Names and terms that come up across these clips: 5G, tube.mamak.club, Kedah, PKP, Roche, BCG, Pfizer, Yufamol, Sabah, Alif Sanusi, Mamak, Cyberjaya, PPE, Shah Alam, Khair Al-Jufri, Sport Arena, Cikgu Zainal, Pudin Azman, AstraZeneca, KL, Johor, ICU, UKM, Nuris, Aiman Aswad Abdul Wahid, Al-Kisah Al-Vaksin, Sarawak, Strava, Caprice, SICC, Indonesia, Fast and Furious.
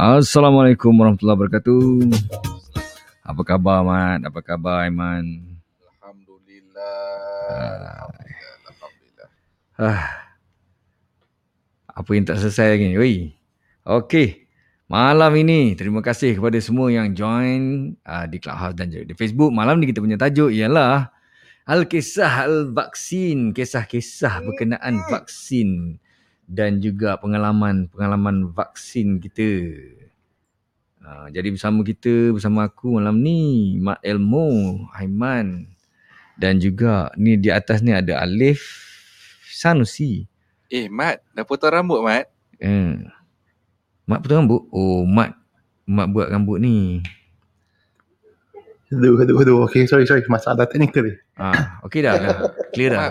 Assalamualaikum warahmatullahi wabarakatuh. Apa khabar Mat? Apa khabar Aiman? Alhamdulillah. Apa yang tak selesai lagi? Wei. Okey. Malam ini terima kasih kepada semua yang join di Clubhouse dan di Facebook. Malam ni kita punya tajuk ialah Al-Kisah Al-Vaksin. Kisah-kisah berkenaan vaksin dan juga pengalaman vaksin kita. Jadi bersama aku malam ni, Mat Elmo, Aiman, dan juga ni di atas ni ada Alif Sanusi. Mat, dah potong rambut Mat. Mat potong rambut? Oh, Mat buat rambut ni. Aduh. Okay, sorry. Masalah teknikal ni. Okay dah. Clear dah.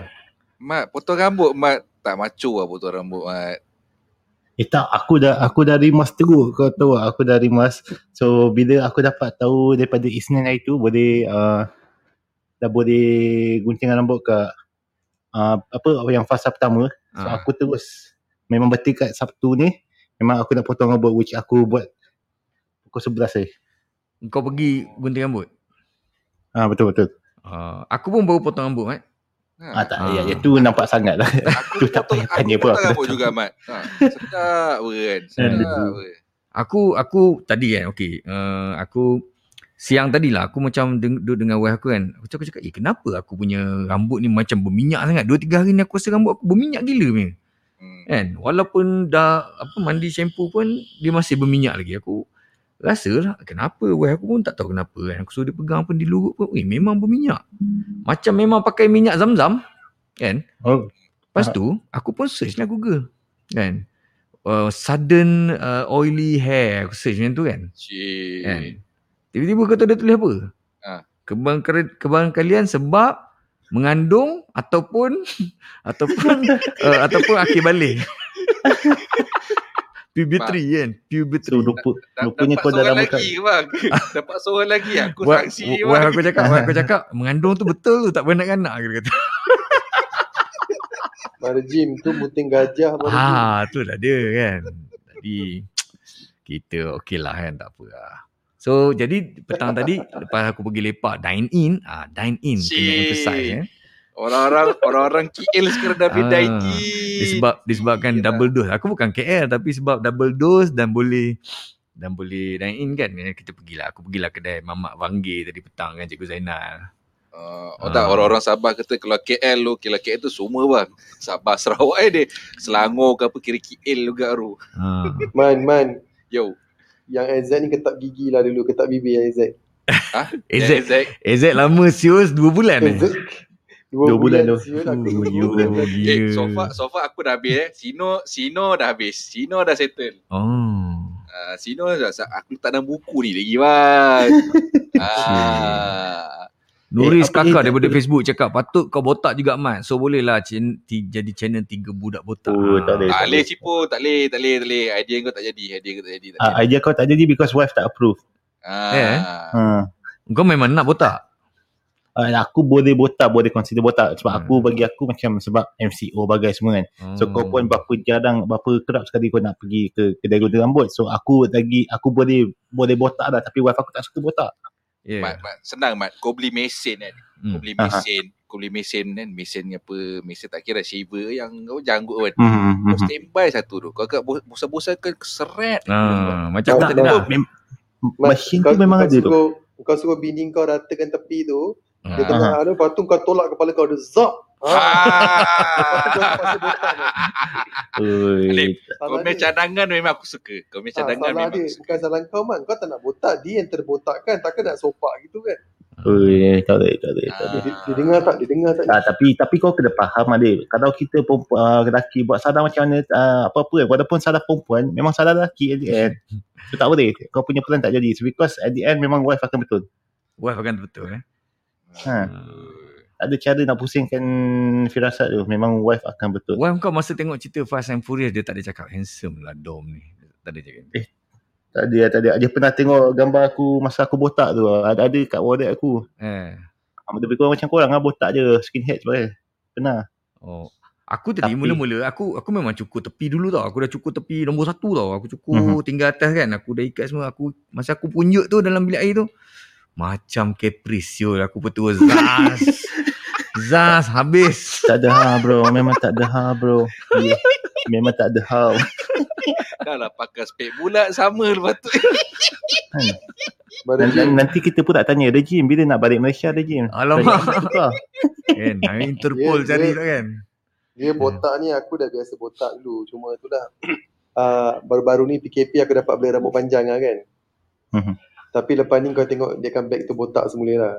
Mat, potong rambut Mat. Tak maco lah potong rambut Mat. Tak, aku dah rimas teruk. Kau tahu aku dah rimas. So bila aku dapat tahu daripada Isnin hari tu, boleh dah boleh guntingan rambut ke apa yang fasa pertama. So aku terus memang betul kat Sabtu ni memang aku nak potong rambut, which aku buat pukul 11 hari. Kau pergi gunting rambut? Betul. Aku pun baru potong rambut Mat. Ya tu nampak sangat lah. Aku tak payah tanya pun. Aku juga Mat. Sedap kan. Aku tadi kan. Okay. Aku siang tadi lah. Aku macam duduk dengan wife aku kan. Aku cakap, kenapa aku punya rambut ni macam berminyak sangat. 2-3 hari ni aku rasa rambut aku berminyak gila punya. Kan. Walaupun dah mandi shampoo pun dia masih berminyak lagi. Aku rasalah kenapa, wife aku pun tak tahu kenapa kan. Aku suruh dia pegang pun, diluruk pun, memang berminyak. Macam memang pakai minyak zam-zam kan. Lepas tu aku pun search lah Google kan, sudden oily hair. Aku search macam tu kan, kan? Tiba-tiba kata dia tulis apa, kebangkalian sebab mengandung ataupun akhir balik puberty kan. Puberty. So, rupanya kau dah lama kan. Dapat seorang lagi. Aku saksi. Aku cakap mengandung tu betul tu, tak pernah nak kata. Marjim tu puting gajah baru. Tu lah dia kan. Tadi kita okeylah kan, tak apa lah. So jadi petang tadi lepas aku pergi lepak dine in kena emphasize ya. Orang-orang KL sekarang dah bidaiki. Disebabkan double dose. Aku bukan KL tapi sebab double dose dan boleh dine in kan. Kita pergilah. Aku pergilah kedai Mamak Vanggir tadi petang kan, Cikgu Zainal. Tak, orang-orang Sabah kata kalau KL lu, kalau KL tu semua bang. Sabah, Sarawak dia. Selangor ke apa, kira KL juga ru. Man. Yo. Yang AZ ni ketat gigi lah dulu, ketat bibir yang AZ. AZ lama serius 2 bulan ni. Dua bulan tu. Sofa aku dah habis Sino dah habis. Sino dah settle. Sino aku letak dalam buku ni lagi bang. Nuris kakak daripada Facebook cakap patut kau botak juga Mat. So boleh lah jadi channel 3 budak botak. Tak boleh cipu. Tak boleh. Idea kau tak jadi. Idea kau tak jadi because wife tak approve. Kau memang nak botak. Aku boleh botak, boleh consider botak sebab aku, bagi aku macam sebab MCO bagai semua kan. So kau pun berapa kerap sekali kau nak pergi ke kedai gunting rambut. So aku boleh botak dah, tapi wife aku tak suka botak. Mat, senang Mat, kau beli mesin kan. Kau beli mesin tak kira shaver yang kau janggut kan. Kau standby satu tu. Kau agak bosan-bosan ke seret. Macam tak ada. Mesin tu memang ada tu. Kau suruh bini kau ratakan tepi tu. Dia tengah ada, lepas tu kau tolak kepala kau, dia zap. Kau punya cadangan memang aku suka. Bukan salah kau Man, kau tak nak botak, dia yang terbotakkan. Takkan nak sopak gitu kan. Tak ada. Dia dengar tak? Tapi kau kena faham adik. Kalau kita lelaki buat salah macam mana, apa-apa, walaupun salah perempuan, memang salah lelaki at the end. So tak boleh, kau punya pelan tak jadi. Because at the end memang wife akan betul. Tak ada cara nak pusingkan firasat tu. Memang wife akan betul. Wife kau masa tengok cerita Fast and Furious, dia tak ada cakap handsome lah Dom ni. Tak ada cakap. Tak ada. Dia pernah tengok gambar aku masa aku botak tu. Ada kat wallet aku. Dia lebih kurang macam korang lah, botak je, skinhead sebenarnya. Pernah. Aku tadi mula-mula aku memang cukur tepi dulu tau. Aku dah cukur tepi nombor 1 tau. Aku cukur tinggal atas kan. Aku dah ikat semua. Aku masa aku punjuk tu dalam bilik air tu macam capriciol aku betul zas. Zas habis. Tak ada ha bro. Memang tak ada ha bro. Yeah. Memang tak ada ha. Dah lah pakai spek bulat sama lepas tu. Nanti kita pun tak tanya rejim bila nak balik Malaysia rejim. Alamak. Kan Interpol cari tu kan. Dia botak ni aku dah biasa botak dulu. Cuma itulah baru-baru ni PKP aku dapat beli rambut panjang lah kan. Tapi lepas ni kau tengok dia akan back to botak semula lah.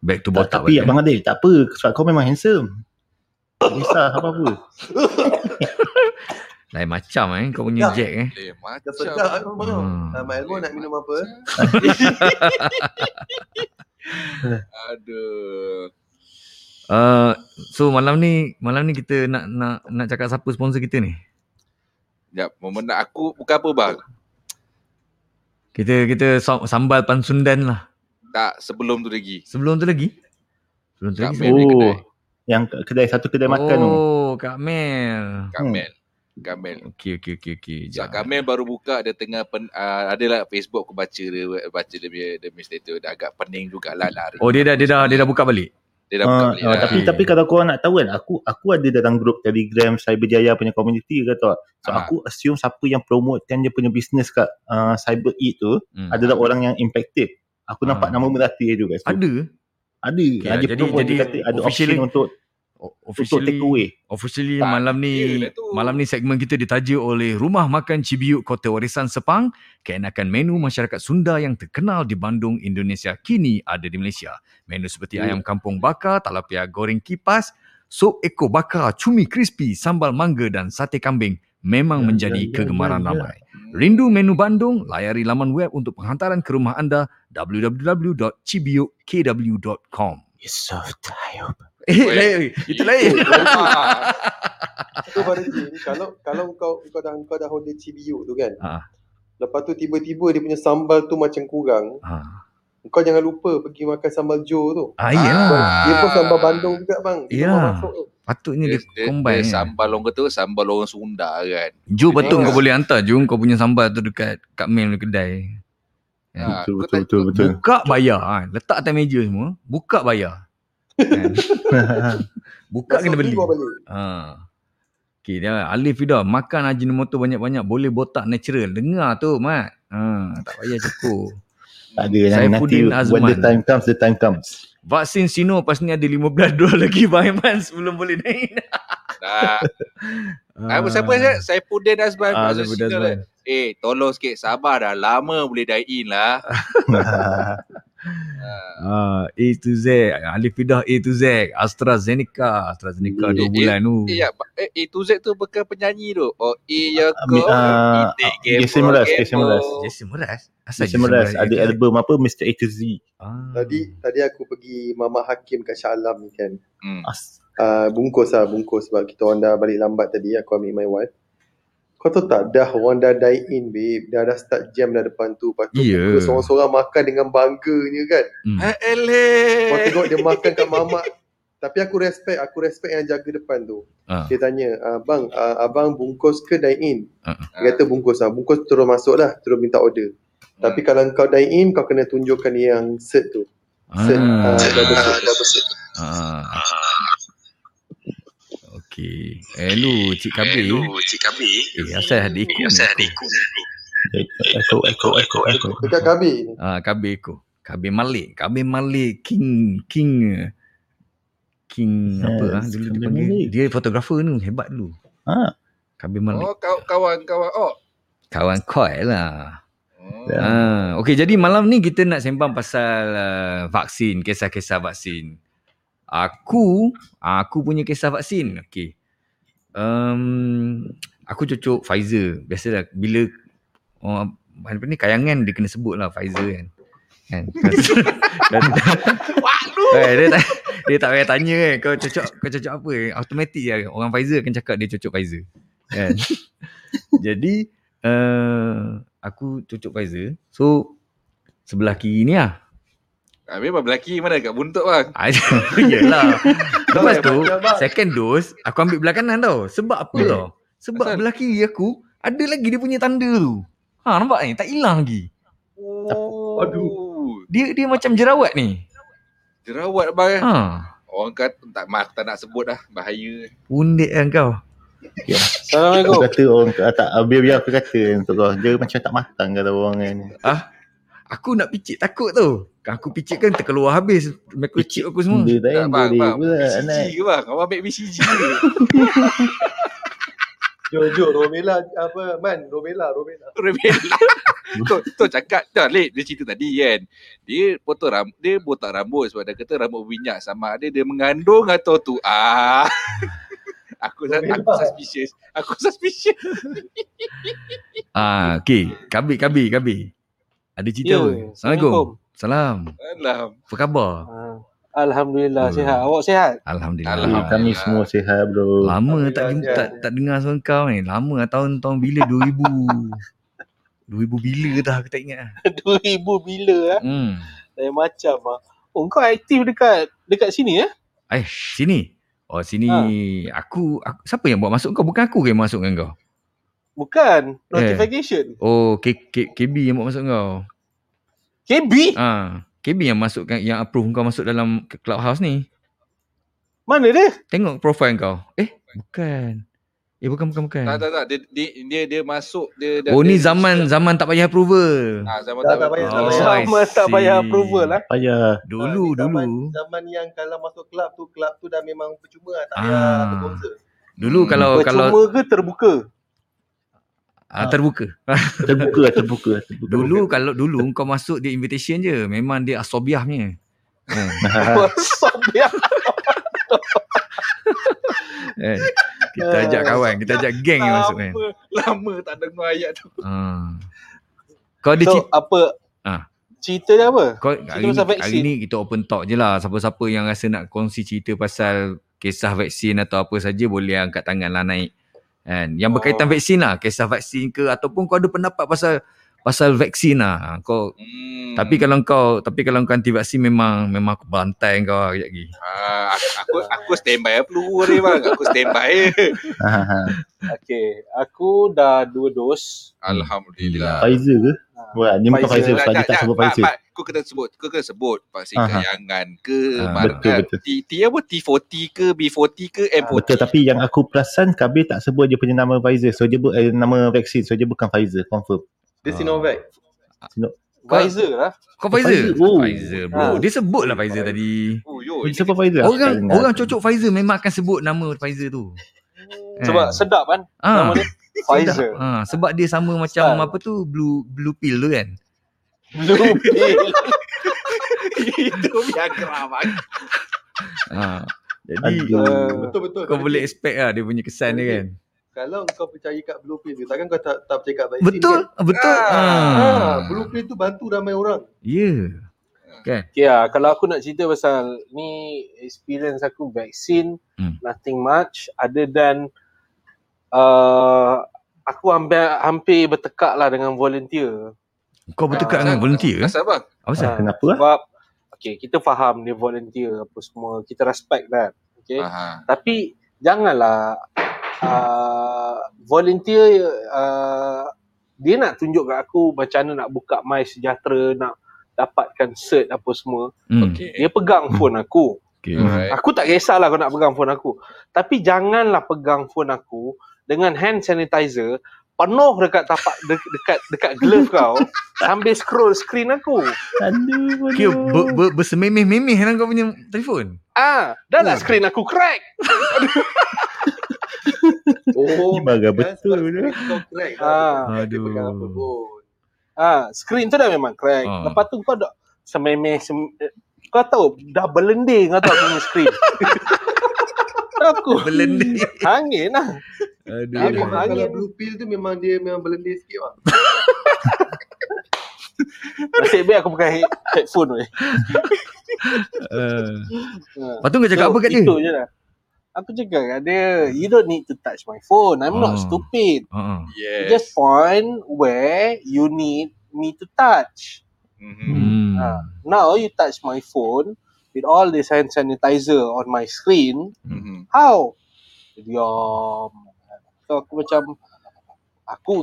Back to botak. Tapi Abang Adil tak apa sebab kau memang handsome. Tak kisah apa-apa. Lain macam kau punya Jack macam sedap aku baru. Mat Elmo nak minum apa? Aduh. So malam ni kita nak cakap siapa sponsor kita ni? Sekejap, moment nak aku buka apa bang? Kita sambal pansundan lah. Tak, sebelum tu lagi. Oh, yang kedai satu kedai makan tu. Oh, Kak Mel. Kak Mel. Okey. Sekejap. Kak Mel baru buka, dia tengah adalah Facebook aku baca dia status dia agak pening jugalah lari. Oh, dia dah buka balik. Tapi kalau kau nak tahu kan, aku ada dalam grup Telegram Cyberjaya punya community ke tau. So aku assume siapa yang promotekan dia punya bisnes kat CyberEat tu adalah orang yang impacted. Aku nampak nama merata juga. So, ada. Okay, jadi kata ada option untuk take away. Officially malam ni segmen kita ditaja oleh Rumah Makan Cibiuk Kota Warisan Sepang. Keenakan menu masyarakat Sunda yang terkenal di Bandung, Indonesia kini ada di Malaysia. Menu seperti ayam kampung bakar, talapia goreng kipas, sup ekor bakar, cumi crispy, sambal mangga dan sate kambing memang menjadi kegemaran ramai. Rindu menu Bandung? Layari laman web untuk penghantaran ke rumah anda www.cibiukkw.com. It's so tired. Itu lain. Itu baru ni kalau kau dah order Cibiuk tu kan. Lepas tu tiba-tiba dia punya sambal tu macam kurang. Kau jangan lupa pergi makan sambal Jo tu. Dia pun sambal Bandung juga bang. Masuk tu. Patutnya dia combine. Sambal longgor tu sambal orang Sunda kan. Jo betul kau boleh hantar jom kau punya sambal tu dekat Kak Mel kedai. Betul. Buka bayar letak atas meja semua. Buka bayar. Buka kena beli. Okay, dah Alif dah makan ajinomoto banyak-banyak boleh botak natural. Dengar tu Mat. Tak payah cukup. Saya Pudin Azman. When the time comes. Vaksin Sino pasal ni ada $15 lagi bang Aiman sebelum boleh naik. Siapa saya Pudin Azman. Tolong sikit sabar dah lama boleh dine in lah. A to Z Alif Fidah A to Z AstraZeneca 2 bulan tu A to Z tu bekas penyanyi tu A ya ko Jason Meras ada album apa Mr. A to Z. Tadi aku pergi Mamak Hakim kat Shah Alam ni kan. Bungkus sebab kita orang dah balik lambat tadi. Aku ambil my wife. Kau tahu tak, dah orang dah dine in babe. Dah start jam dah depan tu. Lepas tu seorang-seorang makan dengan bangganya kan. Kau tengok dia makan kat mamak. Tapi aku respect yang jaga depan tu. Dia tanya, abang bungkus ke dine in? Dia kata bungkus lah. Bungkus terus masuk lah. Terus minta order. Tapi kalau kau dine in, kau kena tunjukkan yang cert tu. Double cert. Okey. Hello Cik Kabir. Asal ada ikut. Eko. Dekat Kabir. Kabir Eko. Kabir Malik King apa dulu dipanggil. Dia fotografer ni hebat dulu. Kabir Malik. Oh kawan. Oh. Kawan koi lah. Okey, jadi malam ni kita nak sembang pasal vaksin, kisah-kisah vaksin. Aku punya kisah vaksin. Okey. Aku cucuk Pfizer. Biasalah bila ni kayangan dia kena sebut lah Pfizer kan. Dia tak payah tanya kan. Kau cucuk apa? Automatik je orang Pfizer akan cakap dia cucuk Pfizer kan. Jadi aku cucuk Pfizer. So sebelah kiri ni lah. Habis lelaki mana dekat buntut bang? Yelah Lepas tu second dose aku ambil belah kanan tau. Sebab apa tau? Sebab belah kiri aku ada lagi dia punya tanda tu. Ha, nampak ni tak hilang lagi. Oh, aduh. Dia macam jerawat ni. Jerawat bang. Ha. Orang kata tak nak sebut dah, bahaya. Pundik kan kau. Yeah. Assalamualaikum. Aku kata orang tak biar aku kata untuk kau. Dia macam tak matang kata orang kan. Ah. Aku nak picit takut tu. Aku picit kan terkeluar habis microchip aku semua. Dia tak boleh pula anak. BCG ke bang? Kau ambil BCG ke? Jujur Romela apa man Romela. Tu cakap dah late dia cerita tadi kan. Dia potong rambut, dia botak rambut sebab dia kata rambut minyak sama ada dia mengandung atau tu. Ah. Aku suspicious. Ah, okey. Kabi. Ada cerita. Yo, Assalamualaikum. Salam. Apa khabar? Alhamdulillah sihat. Awak sihat? Alhamdulillah. Kami semua sihat bro. Lama tak dengar suara kau ni. Lama tahun bila 2000. 2000 bila dah aku tak ingat. 2000 bila ah. Saya macam ah. Oh, kau aktif dekat sini eh? Sini. Oh sini aku siapa yang buat masuk kau? Bukan aku ke yang masukkan kau? Bukan, notification. Oh KB yang buat masuk kau. KB? KB yang masukkan, yang approve kau masuk dalam Clubhouse ni. Mana dia? Tengok profile kau. Bukan. Tak. Dia masuk dia dah. Oh ni zaman tak payah approval. Zaman tak payah approval lah. Payah. Dulu. Zaman yang kalau masuk club tu dah memang percuma tak payah sponsor. Dulu kalau percuma ke terbuka? Terbuka. Dulu kau masuk dia invitation je. Memang dia asobiahnya. Asobiah. Kita ajak kawan, kita ajak geng yang masuk kan. Lama tak dengar ayat tu. Kau ada cerita dia apa? Kau, hari ni kita open talk je lah. Siapa-siapa yang rasa nak kongsi cerita pasal kisah vaksin atau apa saja boleh angkat tangan lah naik. And yang berkaitan vaksin lah, kisah vaksin ke ataupun kau ada pendapat pasal vaksin lah. Kau tapi kalau kau anti vaksin memang aku bantai kau kejap lagi. Aku standby peluru ni bang. Aku standby. Okey, aku dah 2 dos. Alhamdulillah. Pfizer ke? Wah, ni bukan Pfizer, tadi tak sebut Pfizer. Kau kena sebut vaksin kayangan ke, T40 ke, B40 ke, M40. Betul, tapi yang aku perasan Kabir tak sebut dia punya nama Pfizer. So dia nama vaksin. So dia bukan Pfizer, confirm. Dia Sinovac. Pfizer lah. Kau Pfizer? Pfizer bro. Dia sebut lah Pfizer tadi. Dia sebut Pfizer. Orang cocok Pfizer memang akan sebut nama Pfizer tu. Sebab sedap kan nama dia. Pfizer. Sebab dia sama macam apa tu blue pill tu kan. Blue pill. Itu biar keramat. Jadi betul-betul kau boleh expect lah dia punya kesan dia kan. Kalau kau percaya kat blue pill, takkan kau tak percaya kat vaksin. Betul. Blue pill tu bantu ramai orang. Ya. Kan. Kalau aku nak cerita pasal ni experience aku vaksin, nothing much other than aku hampir bertekak lah dengan volunteer. Kau bertekak dengan volunteer? Asal bang? Kenapa? Sebab kita faham dia volunteer apa semua. Kita respect kan. Okay? Tapi janganlah volunteer dia nak tunjuk kat aku macam mana nak buka MySejahtera, nak dapatkan cert apa semua. Okay. Dia pegang phone aku. Okay. Aku tak kisahlah kau nak pegang phone aku. Tapi janganlah pegang phone aku dengan hand sanitizer penuh dekat glove kau sambil scroll screen aku. Aduh. Kau bersememeh-memeh dengan kau punya telefon. Dah lah screen aku crack. Oh, bagai betul benda. Kau crack. Aduh. Screen tu dah memang crack. Lepas tu kau dah kau tahu dah berlendir kau tahu punya screen. Aku berlendir angin lah. Aduh, kalau blue pill tu memang dia berlendir sikit lah. Nasib baik aku pakai headphone weh. Lepas tu kau cakap apa kat dia? Itu je lah. Aku cakap kat dia, you don't need to touch my phone. I'm not stupid. Yes. Just find where you need me to touch. Now you touch my phone. with all this hand sanitizer on my screen, how diam. So aku macam,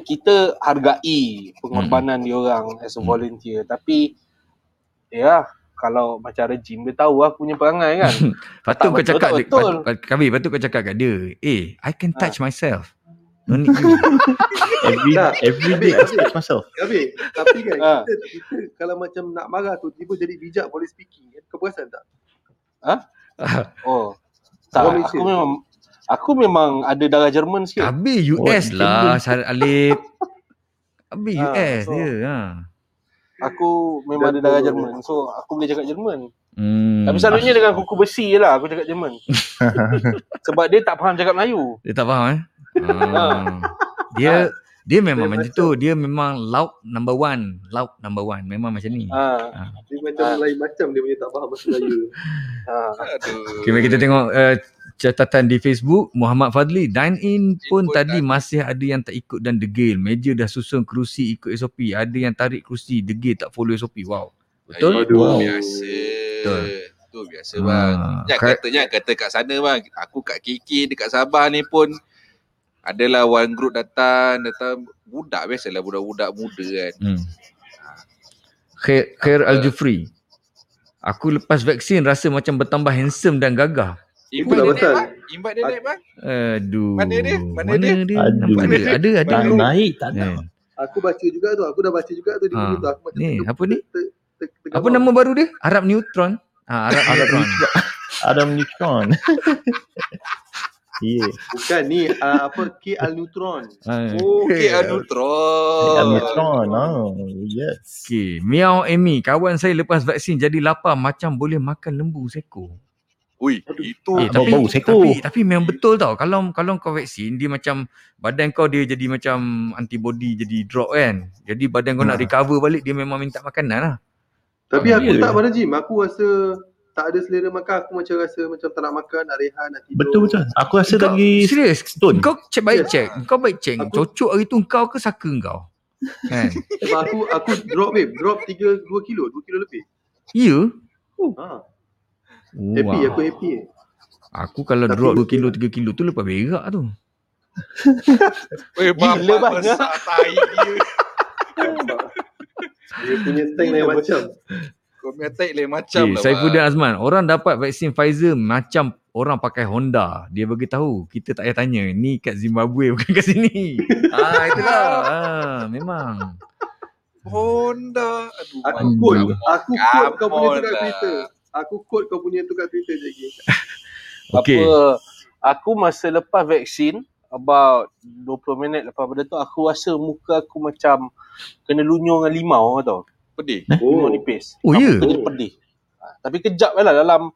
kita hargai pengorbanan diorang as a volunteer. Tapi ya, kalau macam rejim dia tahu aku punya perangai kan. Patut kau cakap Khabib, patut kau cakap kat dia, I can touch myself. No need you. every day I touch myself. Khabib, tapi kan kita kalau macam nak marah tu tiba jadi bijak boleh speaking. Kau perasan tak? Oh. Tak, aku memang ada darah Jerman sikit. Habis US lah, Alif. Habis US dia. Aku memang ada darah Jerman. So, aku boleh cakap Jerman. Tapi selalunya dengan kuku besi je lah aku cakap Jerman. Sebab dia tak faham cakap Melayu. Dia tak faham Dia memang macam tu. Dia memang loud number one. Memang macam ni. Dia macam lain macam dia punya tak faham bahasa Melayu. Okay, kita tengok... catatan di Facebook, Muhammad Fadli dine-in pun tadi masih ada yang tak ikut dan degil. Meja dah susun kerusi ikut SOP. Ada yang tarik kerusi, degil tak follow SOP. Wow. Betul? Wow. Biasa. Betul. Itu biasa bang. Kata kat sana bang. Aku kat KK dekat Sabah ni pun adalah one group datang budak biasalah, budak-budak muda kan. Khair Al-Jufri. Aku lepas vaksin rasa macam bertambah handsome dan gagah. Imbat dia naik bang. Aduh. Mana dia? Ada. Tak naik, tak ada. Aku baca juga tu. Di buku tu aku baca. Apa ni? Apa nama baru dia? Arab Neutron. Arab Neutron. Arab Neutron. Yeah. Bukan ni apa KL Neutron. Oh, KL Neutron. Oh, yes. Okay. Miao Amy, kawan saya lepas vaksin jadi lapar macam boleh makan lembu seekor. Ui, itu tapi memang betul tau. Kalau kau vaksin, dia macam badan kau dia jadi macam antibody jadi drop kan. Jadi badan kau nak recover balik, dia memang minta makanan lah. Tapi aku tak pada gym. Aku rasa tak ada selera makan. Aku macam rasa macam tak nak makan, nak rehat, nak tidur. Betul. Aku rasa lagi serius. Kau check baik. Cocok hari tu kau ke saka kau? Kan? Sebab aku drop babe. Drop 2 kilo lebih. Ya? Happy, wow. Aku happy. Aku kalau tapi drop 2 kilo 3 kilo tu lepas berak tu. Weh, bapak besar tai dia. Dia punya tank lain macam. Kau punya tank lain macam lah. Saya Pudin Azman, orang dapat vaksin Pfizer macam orang pakai Honda. Dia bagi tahu, kita tak payah tanya. Ni kat Zimbabwe bukan kat sini. Itulah. Memang. Honda. Aduh, aku kau punya tukar kereta. Aku quote kau punya tu kat Twitter je lagi. Okay. Aku masa lepas vaksin, about 20 minit lepas benda tu, aku rasa muka aku macam kena lunyur dengan limau tau. Pedih? Limau nipis. Pedih. Tapi kejap lah dalam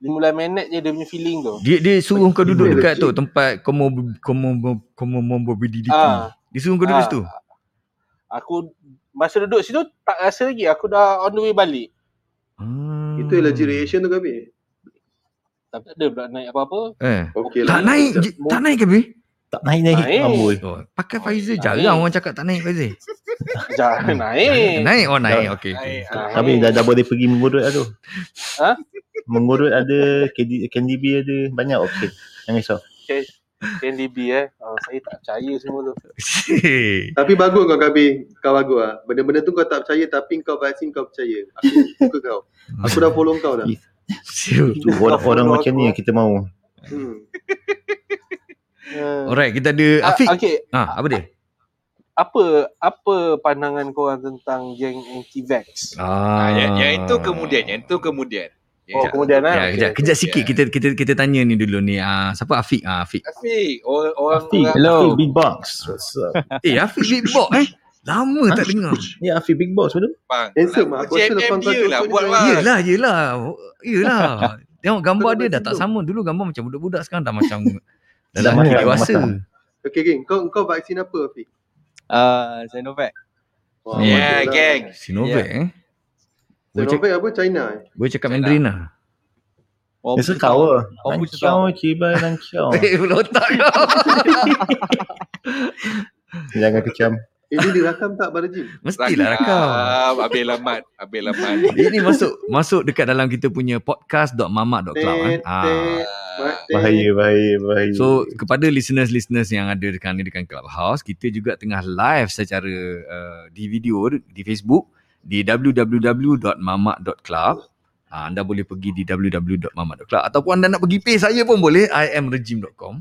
15 minit je dia punya feeling tu. Dia suruh kau duduk dekat tu, tempat comorbidity. Dia suruh kau duduk situ? Aku masa duduk situ, tak rasa lagi. Aku dah on the way balik. Itu allergy reaction tu Khabib. Tak ada pula naik apa-apa. Okay lah. Tak naik Khabib? Tak naik. Amboi. Pakai Pfizer jarang orang cakap tak naik Pfizer. Jangan naik. Oh naik. Okey. Khabib dah boleh pergi mengurut lah tu. Mengurut ada, candy bee ada, banyak option. Jangan risau. Candy bee saya tak percaya semua tu. Tapi bagus kau Khabib. Kau bagus lah. Benda-benda tu kau tak percaya tapi kau vaksin kau percaya. Aku suka kau. Aku dah follow kau dah. Orang macam ni kita mahu. Alright, kita ada Afiq. Okay. Apa dia? Apa pandangan korang tentang geng anti-vax? Yang itu kemudian. Kemudian. Kejap sikit kita tanya ni dulu ni. Siapa Afiq? Afiq. Orang hello. Afiq Beatbox. Afiq Beatbox lama tak dengar. Ni Afiq Big Boss betul? Bang. Handsome aku rasa depan tu. Yelah. Yelah. Tengok gambar dia dah tak sama dulu, gambar macam budak-budak sekarang dah macam dah makin dewasa. Okey geng, kau vaksin apa Afiq? Sinovac. Yeah geng. Sinovac Sinovac apa China? Boleh cakap Mandarin lah. Biasa kau Lancau cibai lancau. Belotak kau. Jangan kecam. Ini dirakam tak pada Jim? Mestilah rakam. Habis lamat. Ini masuk dekat dalam kita punya podcast.mamak.club. Bahaya. So, kepada listeners yang ada dekat Clubhouse, kita juga tengah live secara di video di Facebook di www.mamak.club. Anda boleh pergi di www.mamak.club ataupun anda nak pergi page saya pun boleh, iamregime.com.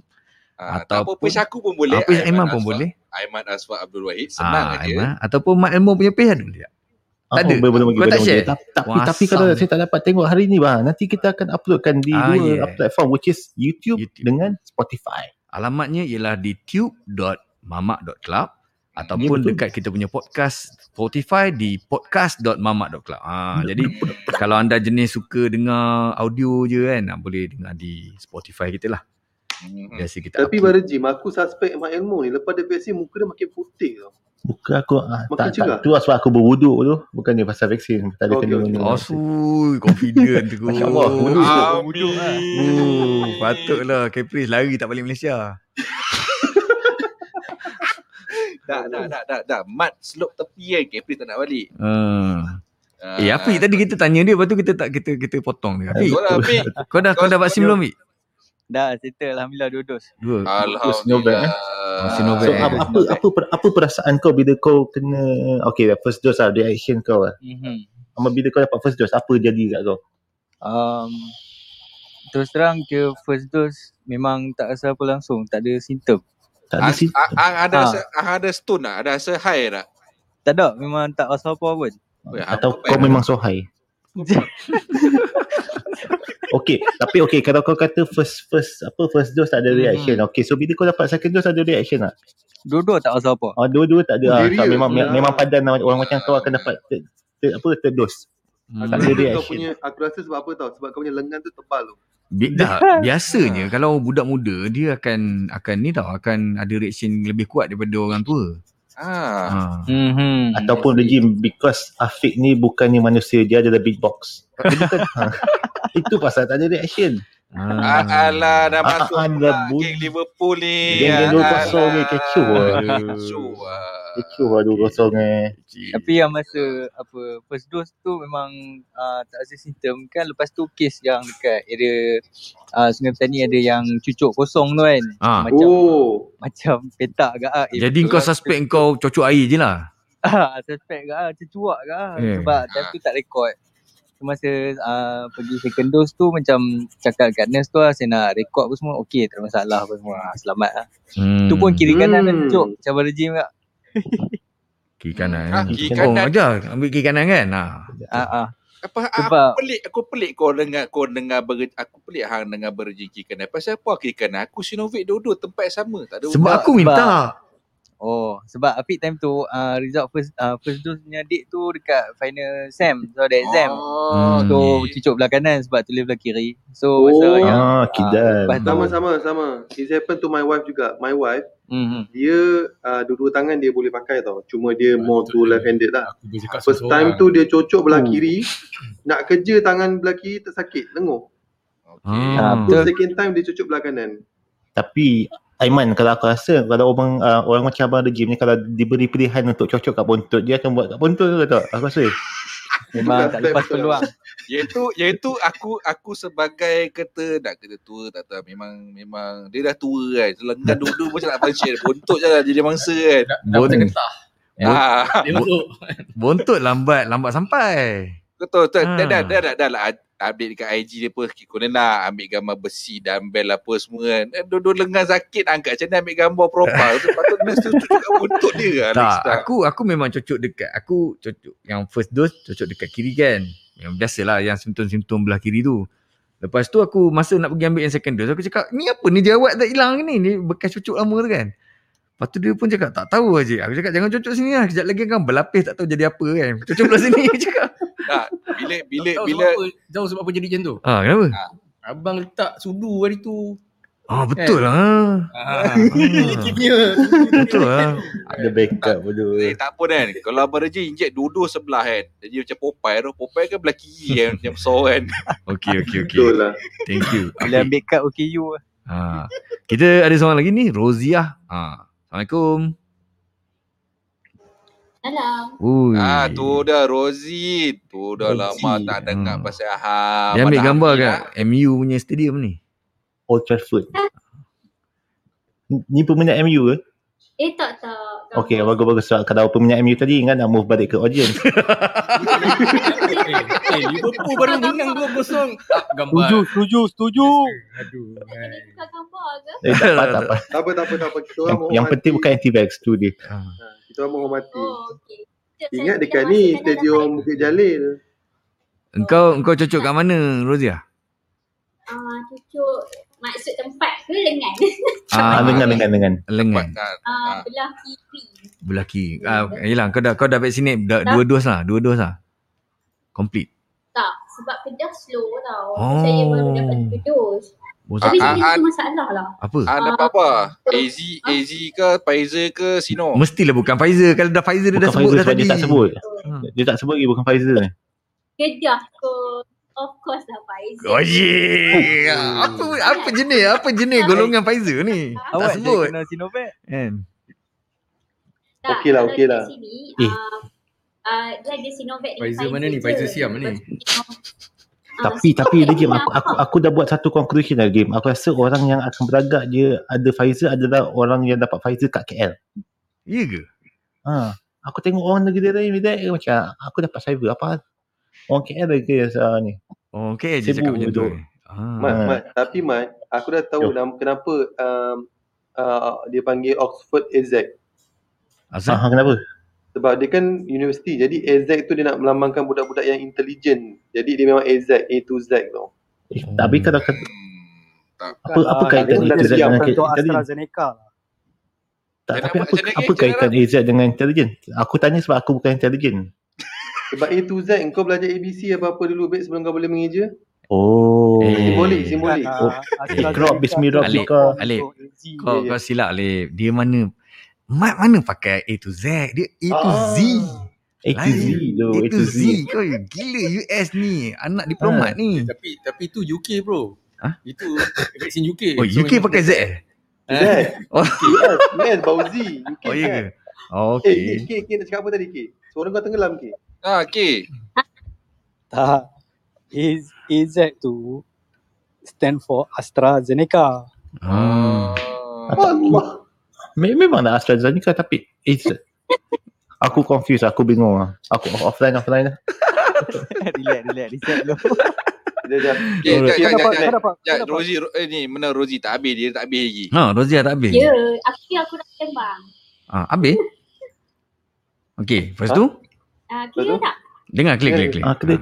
Ataupun page aku pun boleh, page Aiman pun boleh, Aiman Aswad Abdul Wahid. Senang aja. Ataupun Mat Elmo punya page ada tak? Ada. Kau tak share? Tapi kalau saya tak dapat tengok hari ni, bang, nanti kita akan uploadkan di dua platform, which is YouTube dengan Spotify. Alamatnya ialah di tube.mamak.club ataupun dekat kita punya podcast Spotify di podcast.mamak.club. Jadi kalau anda jenis suka dengar audio je kan, boleh dengar di Spotify kita lah. Kita tapi pada Jim, aku suspek Mak Elmo ni lepas dia vaksin muka dia makin putih tau. Bukan aku tak tu sebab aku berwuduk tu, bukan dia pasal vaksin. Tak ada kena. Asui confident tu. Masya-Allah. Patutlah Caprice lari tak balik Malaysia. Dah. Mat slope tepi kan, Caprice tak nak balik. Afi tadi kita tanya dia, lepas tu kita potong dia. Afi, kau dah vaksin belum, Afi? Dah settle, alhamdulillah, 2 dos. Alhamdulillah. Sinovac. So apa perasaan kau bila kau kena first dose lah, reaction kau lah. Bila kau dapat first dose, apa jadi kat kau? Terus terang ke first dose memang tak rasa apa langsung, tak ada simptom. Ada stun tak? Ada rasa high tak? Tak ada, memang tak rasa apa pun. Atau kau memang so high? Tapi kalau kau kata first dose tak ada reaction. So bila kau dapat second dose ada reaction tak? Dua-dua tak rasa apa. Dua-dua tak ada. Memang padan orang macam kau akan dapat third dose. Tak ada reaction. Aku rasa sebab apa tau? Sebab kau punya lengan tu tebal tu. Biasanya kalau budak muda dia akan ada reaction lebih kuat daripada orang tua. Ataupun regime, because Afiq ni bukannya manusia, dia adalah big box. Itu pasal tak ada reaction. Alah, dah masuk geng Liverpool ni. Geng 2-0 ni kecoh lah 2-0 ni. Tapi yang masa first dose tu memang tak ada simptom kan. Lepas tu kes yang dekat area Sungai Petani ada yang cucuk kosong tu kan. Macam petak agak. Jadi kau suspect kau cucuk air je lah. Suspect agak, tercuak agak. Sebab time tu tak rekod. Masa pergi second dose tu macam cakap kat nurse tu lah, saya nak rekod apa semua, tak ada masalah apa semua, selamat lah. Tu pun kiri kanan dah cucuk, macam pada gym tak? Kiri kanan ajar, ambil kiri kanan kan? Aku pelik hang dengar berjiki kanan. Pasal apa kiri kanan? Aku Sinovac dua-dua tempat sama, tak ada sebab aku minta. Sebab Afiq time tu result first dose punya adik tu dekat final SEM. So ada exam. So cucuk belah kanan sebab tulis belah kiri. So sama. It happened to my wife juga. My wife dia dua-dua tangan dia boleh pakai tau. Cuma dia more to left handed lah. First time tu dia cucuk belah kiri. Nak kerja tangan belah kiri tersakit. Tengok. Second time dia cucuk belah kanan. Tapi Aiman, kalau aku rasa kalau orang macam abang Rejim ni, kalau diberi pilihan untuk cocok kat buntut, dia akan buat kat buntut ke tak? Aku rasa memang tak lepas peluang. Iaitu aku sebagai kata tua tak tahu, memang dia dah tua kan. Lengan dulu macam nak pancing buntut je lah, jadi mangsa kan. Buntut lambat sampai. Betul. Dah lah. Update dekat IG dia pun nak ambil gambar besi, dumbbell apa semua kan. Dua lengan sakit angkat macam ni, ambil gambar profile. Lepas tu nurse tu cucuk kat buntut dia kan. Aku memang cucuk dekat, aku cucuk yang first dose cucuk dekat kiri kan. Yang biasalah yang simptom-simptom belah kiri tu. Lepas tu aku masa nak pergi ambil yang second dose, aku cakap ni apa ni, jerawat tak hilang ke ni bekas cucuk lama tu kan. Lepas tu dia pun cakap tak tahu aje. Aku cakap jangan cucuk sini lah, kejap lagi kan berlapis tak tahu jadi apa kan. Cucuk belah sini cakap. Tak, bila jauh sebab apa jadi macam tu. Kenapa? Abang letak sudu hari tu. Betul lah. Betul lah. Ada backup bodoh. Tak apa kan. Kalau abang Raja injek duduk sebelah kan. Jadi macam Popeye kan belah kiri kan. Macam besar kan. Okay. Betul lah. Thank you. Bila ambil kat OKU lah. Kita ada seorang lagi ni, Roziah. Assalamualaikum. Alam. Tu dah Rozi. Tu dah lama tak dengar pasal hal. Dia ambil gambar kat MU punya stadium ni. Old Trafford. Ni peminat MU ke? Tak. Okey, bagus-bagus. Kalau peminat MU tadi ingat nak move balik ke audience. Liverpool baru menang 2-0. Setuju. Aduh. Kena tukar gambar ke? Tak apa. Yang penting bukan anti-vax tu dia. Kita menghormati. Okay. Ingat dekat ni stadium Bukit Jalil. Engkau cocok kat mana, Roziah? Cocok maksud tempat ke lengan? Lengan. Belah kiri. Yelah, kau dah vaksinate dua dos lah. Complete. Tak, sebab Kedah slow tau. Saya baru dapat 2 dos. Tapi sebenarnya masalah lah. Apa? Dapat apa? AZ ke Pfizer ke Sino? Mestilah bukan Pfizer. Kalau dah Pfizer dia bukan dah sebut Pfizer, dah tadi. Dia tak sebut lagi bukan Pfizer. Kedah ke of course lah Pfizer. Oh yeah. Apa jenis golongan Pfizer ni? Awak sebut kena Sinovac kan. Okeylah. Dia ada Sinovac ni. Pfizer mana ni? Pfizer Siam ni. Tapi lagi aku dah buat satu conclusion dalam game. Aku rasa orang yang akan beragak dia ada Pfizer adalah orang yang dapat Pfizer kat KL. Iya ke? Aku tengok orang negeri lain macam aku dapat cyber apa. Orang KL ke ni. Oh, KL je cakap macam tu. Mat, aku dah tahu kenapa dia panggil Oxford AZ. Asal? Kenapa? Sebab dia kan universiti, jadi AZ tu dia nak melambangkan budak-budak yang intelligent. Jadi dia memang AZ, A to Z tau. Tapi kalau apa kaitan AZ dengan AstraZeneca? Tapi apa kaitan AZ dengan intelligent? Aku tanya sebab aku bukan intelligent. Sebab A to Z, kau belajar ABC apa-apa dulu baik sebelum kau boleh mengeja. Simbolik. Iqra' bismillahirrahmanirrahim. Alif, kau silap Alif. Dia mana? Mat mana pakai A to Z? Dia A to Z. A to Z. Kau gila US ni. Anak diplomat ni. Tapi tu UK bro. Itu vaksin UK. Oh, so UK pakai Z eh? Z. US bau Z. UK kan? Yeah. Okay. K nak cakap apa tadi K? Seorang kau tenggelam K? K. Tak. AZ tu stand for AstraZeneca. Allah. Memang nak AstraZeneca tapi aku confused, aku bingung lah. Aku offline lah. Relax, reset dulu. Sekejap, Rozi, ni mana Rozi tak habis, dia tak habis lagi. Rozi tak habis. Ya, aku nak sembang. Habis? Okay, lepas tu? Clear tak? Dengar, clear. Clear. Okay.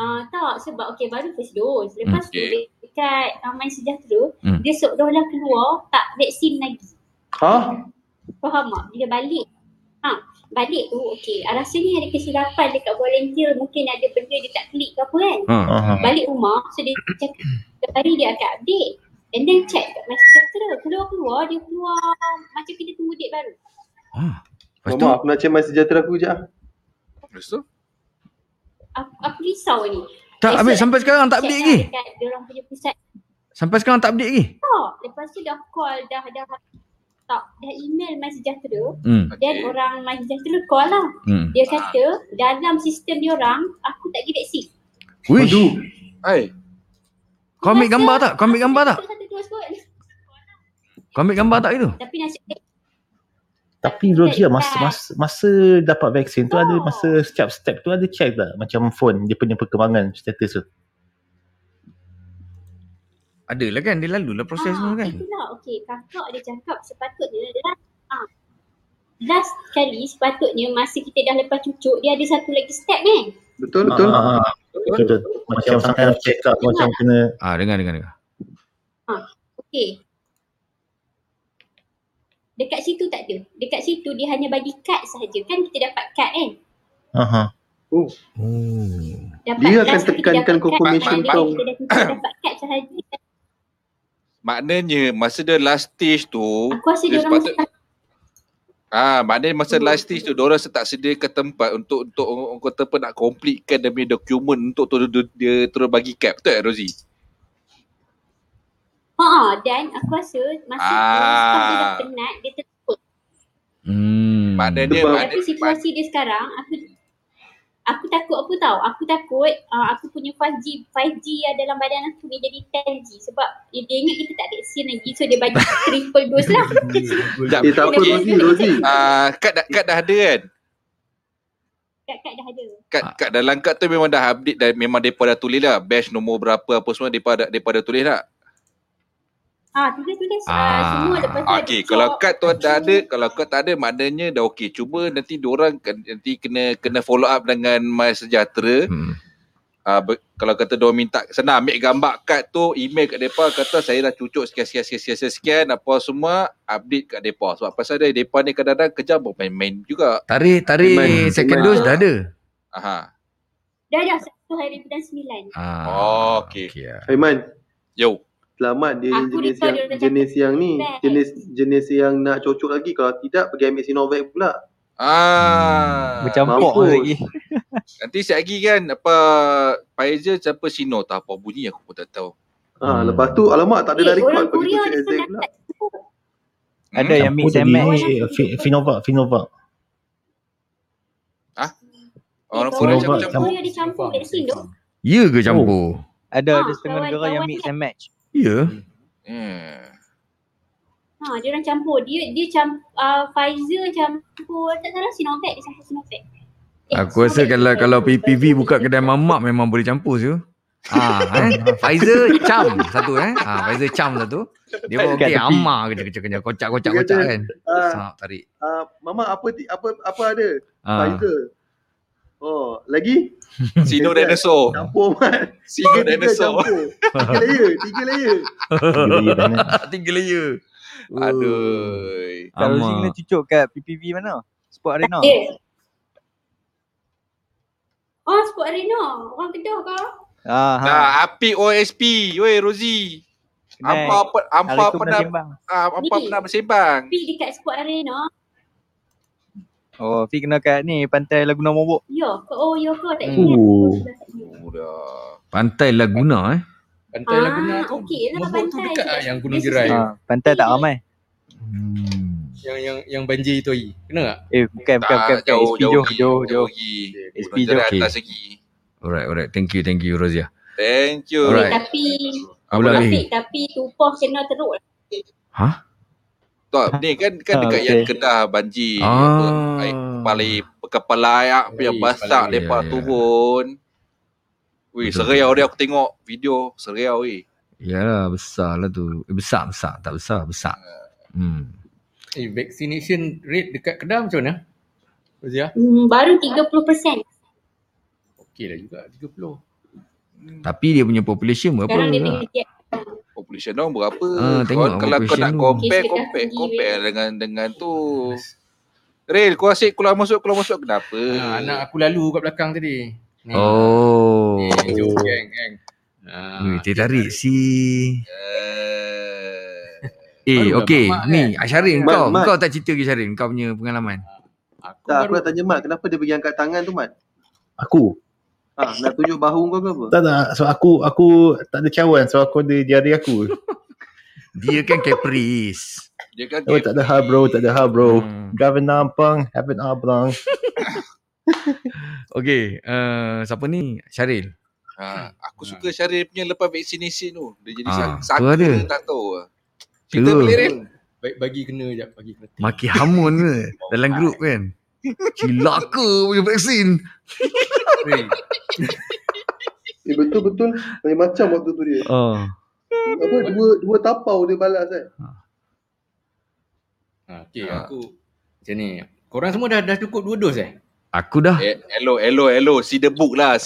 Tak sebab baru first dose. Lepas tu dekat MySejahtera dia seolah-olah keluar tak vaksin lagi. Faham tak? Bila balik balik tu rasanya ada kesilapan dekat volunteer, mungkin ada benda dia tak klik ke apa kan. Balik rumah so dia cakap setiap hari dia akan update and then check kat MySejahtera keluar macam kita tunggu date baru. Lepas tu aku nak check MySejahtera aku sekejap. Lepas tu aku risau ni. Tak habis sampai sekarang tak update lagi. Dia orang punya pusat. Sampai sekarang tak update lagi. Tak, lepas tu dah call dah email MySejahtera dan orang MySejahtera call lah. Dia kata dalam sistem dia orang aku tak pergi vaksin. Wish. Hai. Kau ambil gambar tak? Kau ambil gambar tak itu? Tapi nasib tapi Roziah masa dapat vaksin tu ada masa setiap step tu ada check tak macam phone dia punya perkembangan status tu. Adalah kan dia lalulah proses semua kan. Itulah kakak dia cakap sepatutnya adalah last kali sepatutnya masa kita dah lepas cucuk dia ada satu lagi step kan. Betul. Betul. Macam sampai check up macam kena dengar. Okey. Dekat situ tak ada. Dekat situ dia hanya bagi kad sahaja. Kan kita dapat kad kan? Dia akan tekankan confirmation kau. Kita dapat kad sahaja. Maknanya masa dia last stage tu. Aku rasa dia orang maknanya masa last stage tu dia orang tak sediakan tempat untuk orang kata nak completekan demi dokumen untuk dia terus bagi kad. Betul tak Rozi? Dan aku rasa masa dia dah penat, dia terpukul. Maknanya tapi situasi dia sekarang aku takut apa tahu? Aku takut aku punya 5G dalam badan aku ni jadi 10G sebab dia ingat kita tak vaksin lagi, so dia bagi triple dose lah. Jap, tak apa Rozi. Kad dah ada kan? Kad dah ada. Kad dalam kad tu memang dah update dan memang depa dah tulis lah batch nombor berapa apa semua depa dah tulis tak? Tulis semua lepas tu. Okey, kalau kad tu dah ada, kalau kad tak ada maknanya dah okey. Cuba nanti diorang nanti kena follow up dengan MySejahtera. Kalau kata diorang minta senang ambil gambar kad tu, email kat depa kata saya dah cucuk sekian apa semua, update kat depa. Sebab pasal dia depa ni kadang-kadang kerja bermain-main juga. Tarik second dose dah ada. Aha. Dah 1 hari bulan 9. Okey. Aiman. Yo. Selamat dia jenis yang nak cocok lagi. Kalau tidak pergi ambil Sinovac pula. Bercampur lagi. Nanti sekejap lagi kan apa Pfizer siapa Sino tak apa bunyi aku pun tak tahu. Lepas tu alamak tak ada record pergi cek exam pula. Ada yang mix MX Sinovac. Orang Korea campur vaksin tu. Ya ke campur? Ada setengah negara yang mix and match. Ya. Dia orang campur. Dia campur Pfizer campur tak salah Sinovac, Sinovac. Aku rasa kalau PPV buka kedai mamak memang boleh campur tu. Pfizer cam satu Pfizer cam satu. Dia buat okey amar kerja kocak kan. Sangat tarik. Mamak apa ada? Pfizer. Lagi? Sino dinosaur. Campur man. Sino dinosaur. 3 layer. Aduh. Kalau Rozi kena cucuk kat PPV mana? Sport Arena. Sport Arena. Orang Kedah kau? Api OSP. Weh Rozi. Apa pernah bersembang? Api dekat Sport Arena. Fik kena kat ni Pantai Laguna Mabuk. Ya, tak ingat. Pantai Laguna Pantai Laguna tu. Okey, Mabuk tu dekat yang Gunung Gerai. Pantai tak ramai. Yang banjir itu lagi. Kena tak? Bukan. Jauh. SP jauh atas lagi. Alright. Thank you Roziah. Thank you. Tapi Tupoh kena teruk. Tak, ni kan dekat yang Kedah banjir. Paling kepala layak yang basah lepak turun. Weh, seriau dia aku tengok video seriau weh. Yalah, besarlah tu. Besar. Tak besar. Vaccination rate dekat Kedah macam mana? Roziah? Baru 30%. Okey lah juga, 30. Tapi dia punya population berapa? Sekarang dia population down berapa? Kalau kau nak compare dengan tu. Ril, kau asyik keluar masuk kenapa? Anak aku lalu kat belakang tadi. Geng. Tertarik si. Okey. Ni Asharin Mat. Kau tak cerita ke Asharin kau punya pengalaman? Aku nak tanya Mat, kenapa dia pergi angkat tangan tu Mat? Aku nak tunjuk bahu kau ke apa? Tak. So aku tak ada cawan. So aku ada jari aku. Dia kan Caprice. Tak ada hal bro. Gavin Nampang, Happen Abang. Okey, siapa ni? Syaril. Aku suka Syaril punya lepas vaksinasi tu. Dia jadi sakit tak tahu. Kita boleh Ril. Baik bagi kena jap bagi kereta. Maki hamun ke dalam grup kan? Cilaka punya vaksin. Betul-betul macam waktu tu dia. Apa dua tapau dia balas kan. Aku macam ni. Korang semua dah cukup 2 dos Aku dah. Hello. See the book lah.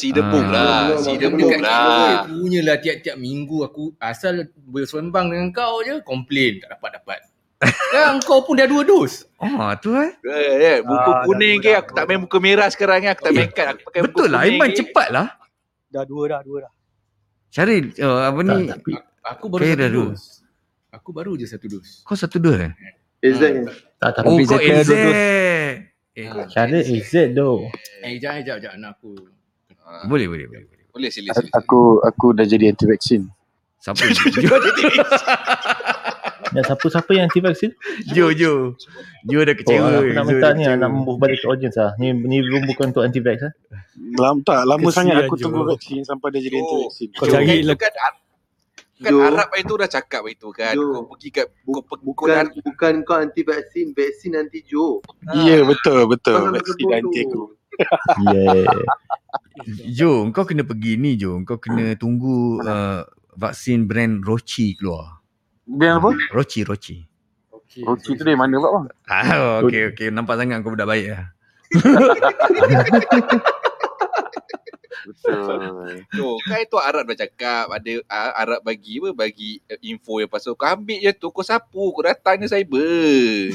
Punyalah tiap-tiap minggu aku asal bersembang dengan kau je komplain tak dapat. Sekarang kau pun dah 2 dos. Buku kuning ke aku tak main buku merah sekarang ni. Aku tak main kad. Aku pakai buku kuning. Betul lah Aiman cepat lah. Dah dua dah. Syaril apa ni? Aku baru 1 dos. Aku baru je 1 dos. Kau 1 dos Exact. Tak tapi kau exact. Syaril exact doh. Sekejap anak aku. Boleh sila. Aku dah jadi anti vaksin. Siapa? Dan siapa-siapa yang anti-vaksin? Jo dah kecewa. Aku nak minta ni, nak membuh balik ke audience lah. Ni room bukan untuk anti-vax lah. Lama sangat aku tunggu vaksin sampai dia jadi anti-vaksin. Kau cari lah. Kan Arab itu dah cakap itu kan. Kau pergi kat bukan kau anti-vaksin, vaksin anti-Jo. Ya, betul. Vaksin anti-aku. Yeah. Jo, kau kena pergi ni Jo. Kau kena tunggu vaksin brand Roche keluar. Brand apa? Roche. Okay. Roche tu dari mana buat bang? Okey. Nampak sangat kau budak baik lah. Betul. Jo, kan itu Arab dah cakap. Ada Arab bagi apa? Bagi info yang pasal. Kau ambil je tu. Kau sapu. Kau datang ni cyber.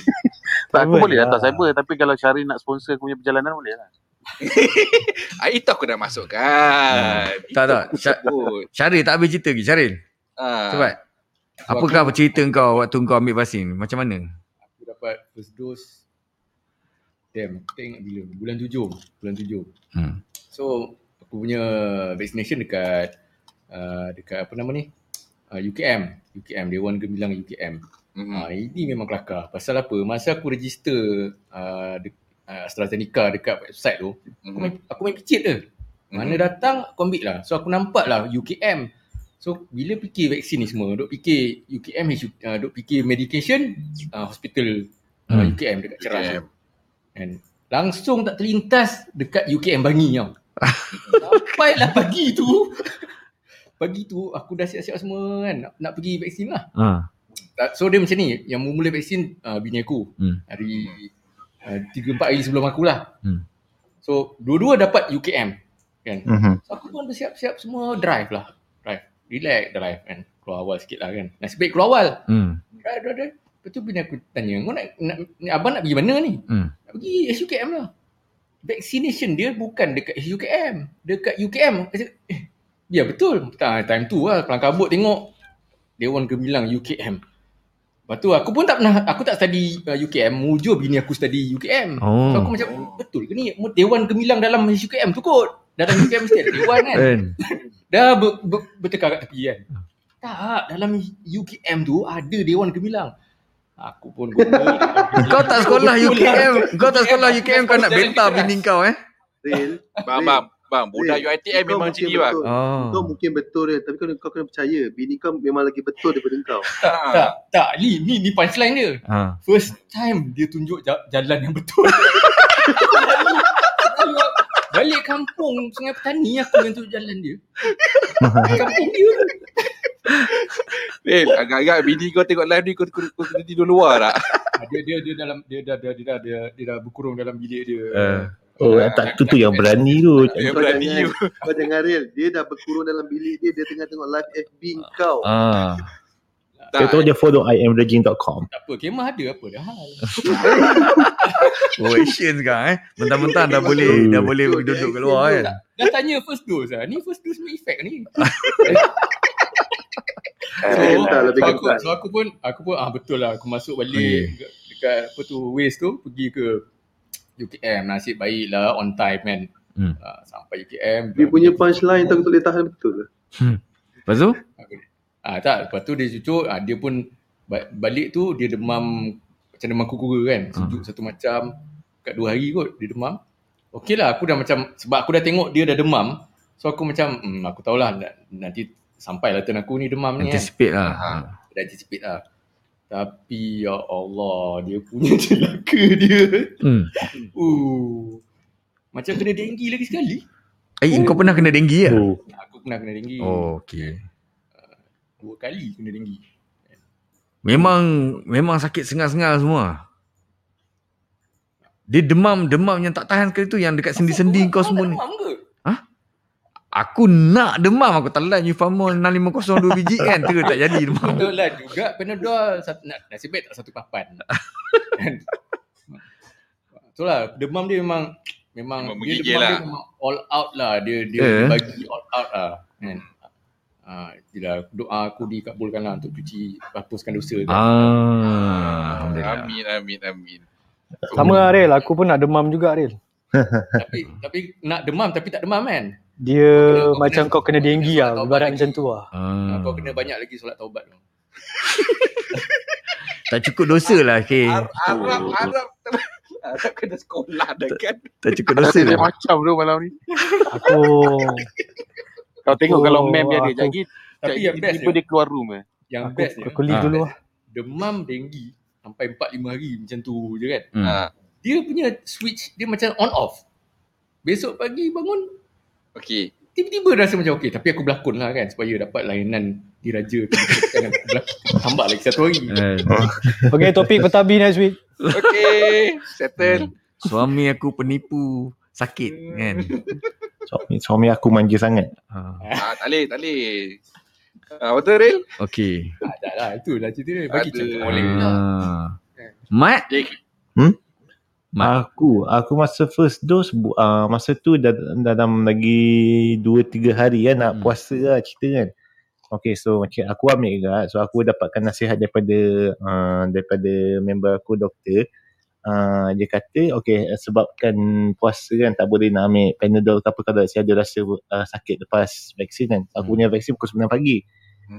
Aku boleh datang cyber. Tapi kalau Syari nak sponsor aku punya perjalanan boleh lah. Itu aku dah masukkan. Tak. Syaril tak habis cerita lagi. Syaril. Cepat. Apakah cerita kau waktu kau ambil vaksin? Macam mana? Aku dapat first dose. Aku tak ingat bila. Bulan 7. So, aku punya vaccination dekat apa nama ni? UKM. Dewan Gemilang UKM. Ini memang kelakar. Pasal apa? Masa aku register AstraZeneca dekat website tu, aku main kecil je. Mana datang aku ambil lah. So aku nampak lah UKM. So bila fikir vaksin ni semua, duk fikir UKM, duk fikir medication, hospital UKM dekat Cerah tu. And langsung tak terlintas dekat UKM Bangi tau. Sampai lah pagi tu aku dah siap-siap semua kan, nak pergi vaksin lah. So dia macam ni, yang mula vaksin bini aku hari 3-4 hari sebelum akulah. So dua-dua dapat UKM kan. So aku pun bersiap-siap semua, drive relax, drive kan, keluar awal sikit lah kan, nasib baik keluar awal. Drive. Lepas tu bini aku tanya, kau nak abang nak pergi mana ni? Nak pergi UKM lah. Vaccination dia bukan dekat UKM, dekat UKM. Ya betul, time tu lah kelang kabut tengok Dewan Gemilang UKM. Lepas tu aku pun aku tak study UKM, mujur bini aku study UKM. So aku macam, betul ke ni? Dewan Gemilang dalam UKM tu kot. Dalam UKM mesti ada Dewan kan? Dah bertekar kat tepi kan? Tak, dalam UKM tu ada Dewan Gemilang. Aku pun guna. Kau tak sekolah UKM. Kau tak sekolah UKM, kau nak benta bini kau Bang, budak UiTM memang macam ni bang. Kau mungkin betul dia, tapi kau kena percaya bini kau memang lagi betul daripada kau. Tak, ni punchline dia. First time dia tunjuk jalan yang betul. Balik kampung Sungai Petani aku yang tunjuk jalan dia. Kampung dia. Agak-agak bini kau tengok live ni kau tidur luar tak? Dia dah berkurung dalam bilik dia. Tu yang berani tu. Kau dengar real, dia dah berkurung dalam bilik dia tengah tengok live FB kau. Dia tahu dia follow imregging.com. Tak apa, kemah ada apa dah hal. Action sekarang Mentang-mentang dah boleh duduk keluar kan. Dah tanya first dose lah. Ni first dose punya effect ni. So aku pun betul lah, aku masuk balik dekat apa tu Waze tu, pergi ke UKM. Nasib baiklah on time kan. Sampai UKM. Dia punya punchline tu aku tak boleh tahan betul lah. Lepas tu? Lepas tu dia cucuk, dia pun balik tu dia demam macam demam kukura kan. Sejuk satu macam kat 2 hari kot dia demam. Okey lah aku dah macam, sebab aku dah tengok dia dah demam. So aku macam, aku tahulah nanti sampailah turn aku ni demam ni kan. Anticipate lah. Tapi ya Allah, dia punya celaka dia. Macam kena denggi lagi sekali. Kau pernah kena denggi ya? Aku pernah kena denggi. Okey. 2 kali kena denggi. Memang sakit sengal-sengal semua. Dia demam yang tak tahan sekali tu, yang dekat sendi-sendi kau semua ni. Aku nak demam, aku telan Yufamol 6502 biji kan, terus tak jadi demam. Betul lah juga, Panadol nasib baik tak satu papan. Itulah, demam dia memang dia demam lah. Dia memang all out lah, dia bagi all out lah. Doa aku dikabulkanlah untuk cuci hapuskan dosa kan. Amin. Sama Aril, aku pun nak demam juga Aril. tapi nak demam tapi tak demam kan. Dia macam kau kena denggi lah, ibarat macam tu lah. Kau kena banyak lagi solat taubat tu. Tak cukup dosa lah. Okay. Arab Arab kena sekolah dah kan. Tak cukup dosa lah. Macam tu malam ni. Aku kau tengok kalau mem dia ada jangkit. Tapi yang best dia keluar room eh. Yang best dia kuli dulu lah. Demam denggi sampai 4-5 hari macam tu je kan. Dia punya switch dia macam on off. Besok pagi bangun okey, tiba-tiba rasa macam okey, tapi aku berlakon lah kan supaya dapat layanan diraja. Tambah lagi satu hari. Okey, topik petabi next week. Okey, settle. Suami aku penipu, sakit kan. Suami aku manja sangat. Tak boleh. Betul Ril? Okey. Tak lah, itulah cerita dia. Bagi cerita boleh pula. Mat? Aku masa first dose masa tu dalam lagi 2-3 hari kan nak puasa lah cerita kan. Okay, so macam aku ambil juga, so aku dapatkan nasihat daripada member aku doktor. Dia kata okay, sebabkan puasa kan tak boleh nak ambil Panadol ke apa kalau saya ada rasa sakit lepas vaksin kan. Aku punya vaksin pukul 9 pagi.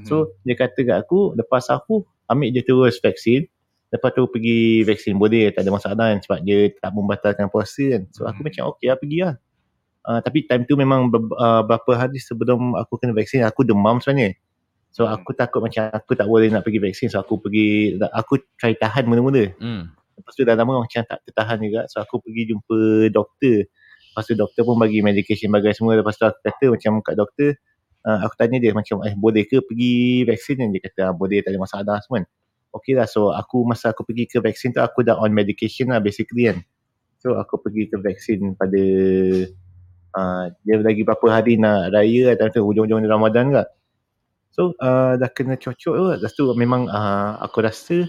So dia kata kat aku lepas aku ambil je terus vaksin. Lepas tu pergi vaksin boleh, tak ada masalah kan, sebab dia tak membatalkan puasa kan. So aku macam okey lah pergi lah. Tapi time tu memang berapa hari sebelum aku kena vaksin, aku demam sebenarnya. So aku takut macam aku tak boleh nak pergi vaksin. So aku try tahan mula-mula. Lepas tu dah lama macam tak tertahan juga. So aku pergi jumpa doktor. Lepas tu doktor pun bagi medication bagai semua. Lepas tu aku kata macam kat doktor, aku tanya dia macam boleh ke pergi vaksin kan. Dia kata boleh, tak ada masalah semua kan. Okay lah, so masa aku pergi ke vaksin tu aku dah on medication lah basically kan. So aku pergi ke vaksin pada dia lagi berapa hari nak raya lah, hujung-hujung Ramadan lah. So dah kena cocok tu. Lepas tu memang aku rasa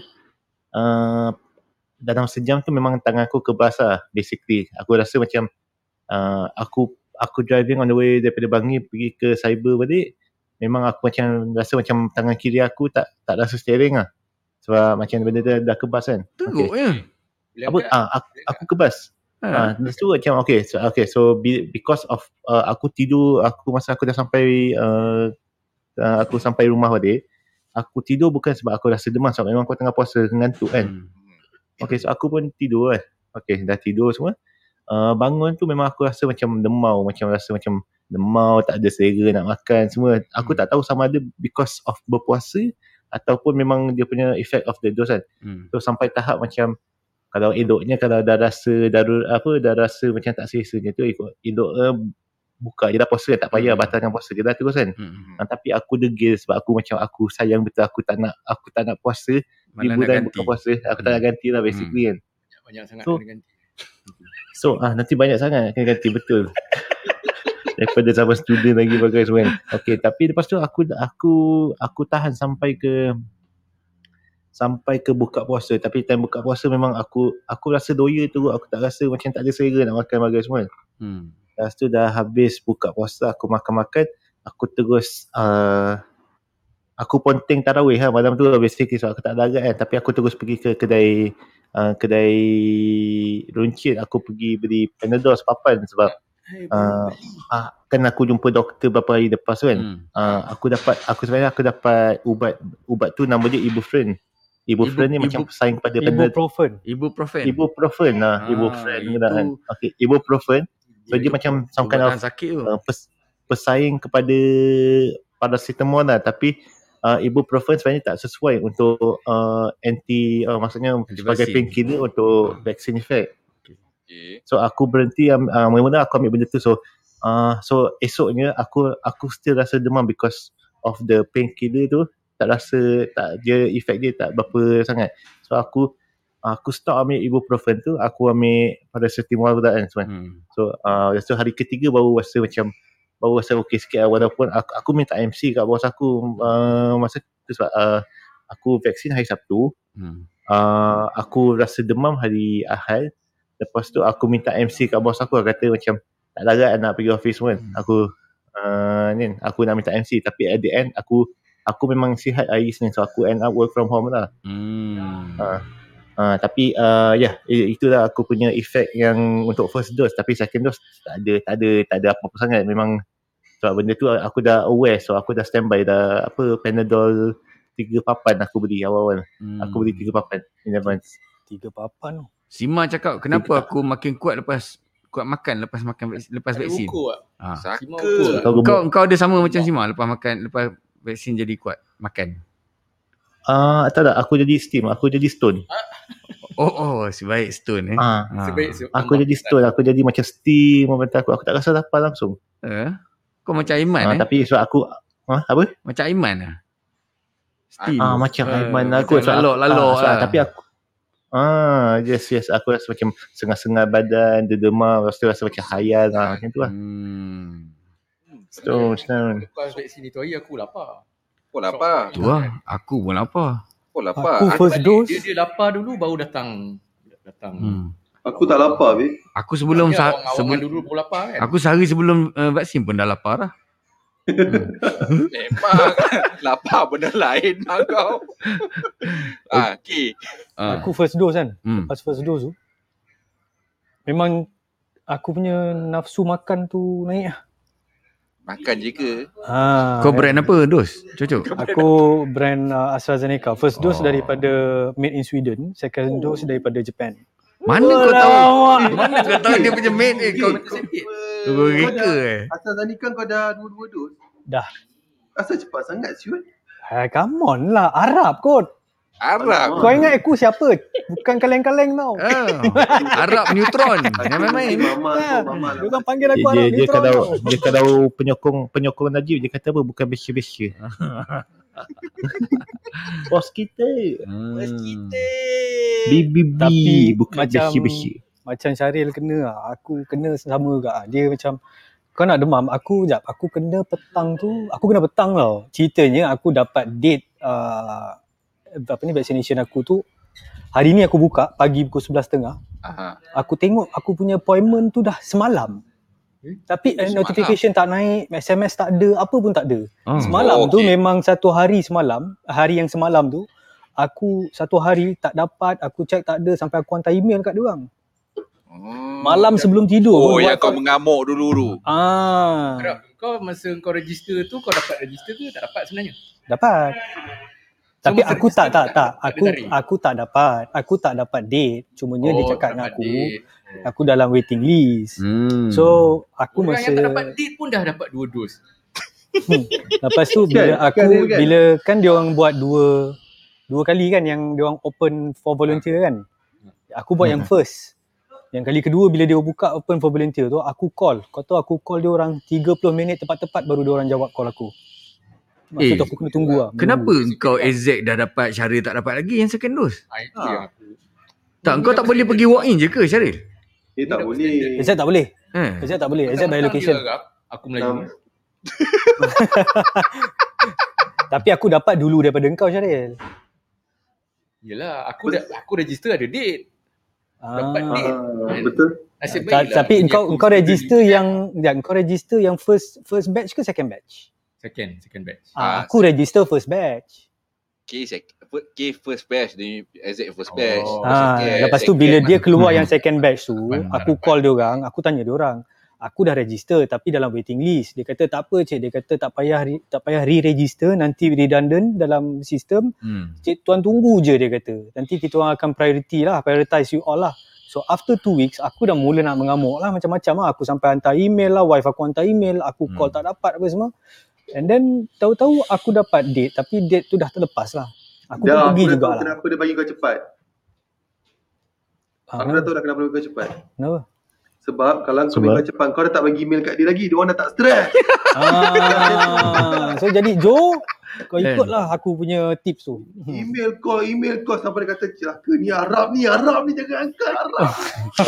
dalam sejam tu memang tangan aku kebasah basically. Aku rasa macam aku driving on the way daripada Bangi pergi ke Cyber balik, memang aku macam rasa macam tangan kiri aku tak rasa steering lah. Sebab macam benda tu dah kebas kan. Teruk okay. Ya. Aku kebas. Lepas tu macam okay. So because of aku tidur, masa aku dah sampai aku sampai rumah balik, aku tidur bukan sebab aku rasa demam, sebab memang aku tengah puasa ngantuk kan. Okay, so aku pun tidur kan. Okay, dah tidur semua. Bangun tu memang aku rasa macam demau, tak ada selera nak makan semua. Aku tak tahu sama ada because of berpuasa ataupun memang dia punya effect of the dose kan. So sampai tahap macam kalau eloknya kalau dah rasa dah rasa macam tak selesanya tu elok buka je dah puasa, tak payah batalkan puasa je dah terus kan. Tapi aku degil sebab aku macam aku sayang betul, aku tak nak puasa. Malah di bulan buka puasa aku tak nak ganti lah basically kan. Banyak sangat kena ganti. So nanti banyak sangat kena ganti betul. Daripada sama student lagi bagai semua kan. Okay, tapi lepas tu aku tahan sampai ke buka puasa. Tapi time buka puasa memang aku rasa doya tu, aku tak rasa macam tak ada selera nak makan bagai semua. Lepas tu dah habis buka puasa, aku makan-makan, aku terus aku ponteng tarawih lah malam tu basically, so aku tak ada agak kan. Tapi aku terus pergi ke kedai runcit, aku pergi beli Panadol sepapan sebab kan aku jumpa doktor beberapa hari lepas kan. Aku dapat ubat tu nama dia ibuprofen ni macam pesaing kepada ibuprofen. Okey, ibuprofen so dia macam pesaing kepada paracetamol lah, tapi ibuprofen sebenarnya tak sesuai untuk maksudnya sebagai painkiller untuk vaksin effect. So aku berhenti mula-mula aku ambil benda tu. So esoknya aku still rasa demam because of the painkiller tu, dia effect dia tak berapa sangat. So aku stop ambil ibuprofen tu, aku ambil paracetamol pula kan semua. So lepas tu hari ketiga baru rasa okey sikit lah, walaupun aku minta MC kat bos aku masa tu sebab aku vaksin hari Sabtu. Aku rasa demam hari Ahad. Lepas tu aku minta MC kat bos aku, kata macam tak larat nak pergi office pun. Aku nak minta MC, tapi at the end aku memang sihat hari Isnin, so aku end up work from home lah. Itulah aku punya effect yang untuk first dose. Tapi second dose tak ada apa-apa sangat memang, sebab benda tu aku dah aware, so aku dah standby dah Panadol 3 papan aku beli awal-awal. Aku beli 3 papan in advance. 3 papan. Sima cakap kenapa aku makin kuat lepas makan vaksin. Ha. Kau ada sama macam Sima lepas vaksin jadi kuat makan. Tak aku jadi steam, aku jadi stone. Oh, sebaik stone Aku jadi stone, aku jadi macam steam mata aku. Aku tak rasa lapar langsung. Kau macam Aiman Tapi so aku apa? Macam Aiman lah. Steam. Macam Aiman aku lalu, tapi aku yes aku rasa macam sengal-sengal badan, demam, rasa macam khayal macam tu lah. So, lepas vaksin itu hari aku lapar. Kau lapar. Aku pun lapar. Aku first dose. Dia lapar dulu baru datang. Aku tak lapar be. Aku sebelum sebelum dulu pun lapar kan. Aku sehari sebelum vaksin pun dah lapar dah. Memang lapar benda lain lah kau. Okey. Aku first dose kan. Lepas first dose tu memang aku punya nafsu makan tu naik lah. Makan je ke? Kau brand apa dos? Cocok? Aku brand AstraZeneca. First dose daripada made in Sweden. Second dose daripada Japan. Mana kau tahu? Mana kau tahu dia punya made kau reka AstraZeneca kau dah dua-dua dos? Dah. Asal cepat sangat siut? Come on lah. Arab kot. Arab. Kau ingat aku siapa? Bukan kaleng-kaleng tau. Arab neutron. Jangan main-main. Dia orang panggil aku Arab neutron. Dia kalau penyokong Najib, dia kata apa? Bukan besya-besya. Bos kita. BBB. Tapi bukan besya-besya. Macam Syaril kena. Aku kena sama juga. Dia macam, kau nak demam? Aku kena petang tu. Aku kena petang tau. Ceritanya aku dapat date vaccination aku tu hari ni aku buka pagi pukul 11:30. Aku tengok aku punya appointment tu dah semalam. Tapi notification tak naik, SMS tak ada, apa pun tak ada. Semalam tu memang satu hari semalam, hari yang semalam tu aku satu hari tak dapat, aku check tak ada sampai aku hantar email kat dia orang. Malam sebelum tidur. Ya kau mengamuk dulu. Kau masa kau register tu kau dapat register ke tak dapat sebenarnya? Dapat. Tapi so, aku tak. Aku tak dapat. Aku tak dapat date. Cumanya dia cakap dengan aku, aku dalam waiting list. So, aku masa yang tak dapat date pun dah dapat 2 dos. Lepas tu bila kan dia orang buat dua kali kan yang dia orang open for volunteer kan. Aku buat yang first. Yang kali kedua bila dia buka open for volunteer tu, aku call. Kau tahu aku call dia orang 30 minit tepat-tepat baru dia orang jawab call aku. Maksud aku kena tunggu lah. Kenapa kau exact dah dapat, Syaril tak dapat lagi yang second dose? Tak, kau tak boleh pergi walk in je ke Syaril? Tak boleh. Exact tak boleh. Exact tak boleh. Exact by location. Aku Melayu. Tapi aku dapat dulu daripada engkau Syaril. Yelah, aku register ada date. Dapat date. Betul. Tapi engkau register yang first batch ke second batch? Second batch. Aku register first batch. Okay, first batch. Then exact first batch. Lepas tu bila dia keluar yang second batch tu, aku call dia orang, aku tanya dia orang, aku dah register tapi dalam waiting list. Dia kata tak apa cik, dia kata tak payah re-register, nanti redundant dalam sistem. Cik tuan tunggu je dia kata. Nanti kita orang akan prioritize you all lah. So after 2 weeks aku dah mula nak mengamuk lah macam-macam lah. Aku sampai hantar email lah, wife aku hantar email, aku call tak dapat apa semua. And then tahu-tahu aku dapat date tapi date tu dah terlepas lah. Aku dah, pun pergi juga lah. Kenapa dia bagi kau cepat? Aku dah tahu dah kenapa dia bagi kau cepat. Kenapa? Sebab kalau kau bagi kau cepat, kau dah tak bagi email kat dia lagi. Dia orang dah tak stress. So jadi Jo, kau ikutlah aku punya tips tu. Email call sampai dia kata celaka ni Arab ni jangan angkat Arab.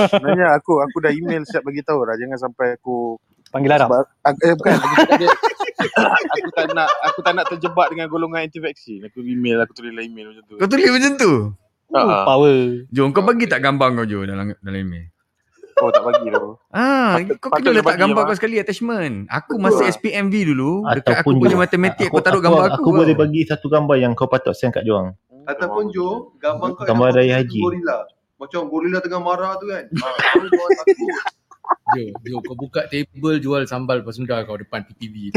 Sebenarnya aku dah email siap bagi tahu lah jangan sampai aku panggil Arab. Bukan. aku tak nak terjebak dengan golongan anti vaksin. Aku tulislah email macam tu. Kau tulis macam tu? Power. Jom kau bagi tak gambar kau Jo dalam email? Oh tak bagi tu. Kau kena letak gambar kau sekali attachment. Aku masa SPMV dulu dekat aku punya matematik aku taruh gambar aku. Aku boleh bagi satu gambar yang kau patut send kat diorang. Ataupun Jo, gambar kau gambar dari haji. Gorila. Macam gorila tengah marah tu kan. Jo, kau buka table jual sambal pasundal kau depan PTV.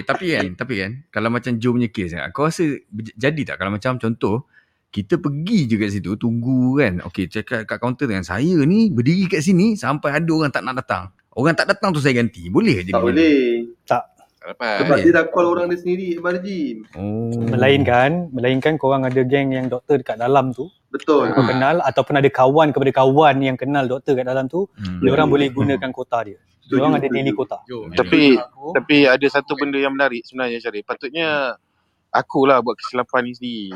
Tapi kan kalau macam Joe punya kes kan, kau rasa jadi tak kalau macam contoh kita pergi je kat situ, tunggu kan, okey cakap kat kaunter dengan saya ni berdiri kat sini sampai ada orang tak nak datang, orang tak datang tu saya ganti, boleh je? Tak boleh, tak. Sebab dia dah call orang dia sendiri, Barji. Melainkan korang ada geng yang doktor dekat dalam tu. Betul. Kau kenal ataupun ada kawan kepada kawan yang kenal doktor kat dalam tu, dia orang boleh gunakan kota dia. Dia orang ada daily kota. Tapi ada satu benda yang menarik sebenarnya Syarif. Patutnya akulah buat kesilapan ni sendiri.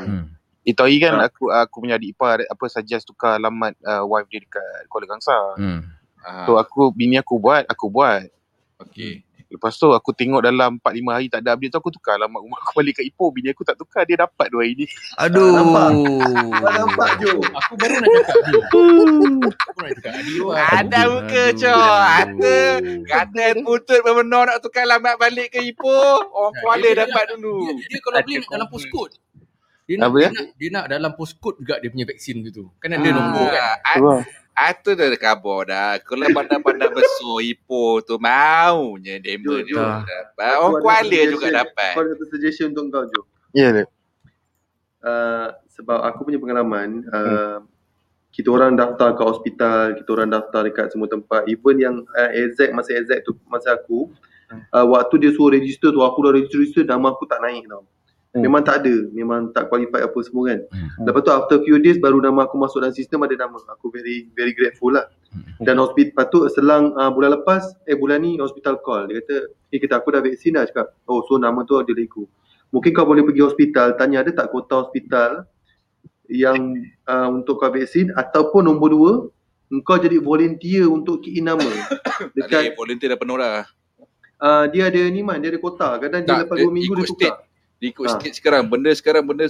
Itaui kan aku punya adik ipar apa suggest tukar alamat wife dia dekat Kuala Kangsar. So aku buat. Okey. Lepas tu aku tengok dalam 4-5 hari tak ada update tu, aku tukar alamat rumah aku balik kat Ipoh. Bini aku tak tukar, dia dapat 2 hari ni. Aduh. Nampak je. Aku baru nak cakap dia. Ada muka coy. Ada kata putut benar nak tukar alamat balik ke Ipoh. Orang Kuala dapat dulu. Dia kalau beli dalam postcode. Dia nak dalam postcode juga dia punya vaksin tu. Kan ada nombor kan. Atau dah kabur dah. Kalau bandar-bandar besar Ipoh tu maunya demo je dapat. Orang Kuala juga dapat. Kau ada suggestion untuk kau Jo? Ya. Sebab aku punya pengalaman, kita orang daftar ke hospital, kita orang daftar dekat semua tempat. Even yang exact tu masa aku, waktu dia suruh register tu, aku dah register, nama aku tak naik tau. Memang tak ada, memang tak qualify apa semua kan. Lepas tu after few days baru nama aku masuk dalam sistem, ada nama. Aku very very grateful lah. Dan hospital patut selang bulan lepas, bulan ni hospital call. Dia kata, aku dah vaksin dah cakap. Oh, so nama tu ada lego. Mungkin kau boleh pergi hospital, tanya ada tak kota hospital yang untuk kau vaksin, ataupun nombor dua, kau jadi volunteer untuk key nama. Dekat volunteer dah penuh dah. Dia ada ni man, dia ada kota. Kadang dia lepas 2 minggu dia tukar. Dia ikut state sekarang benda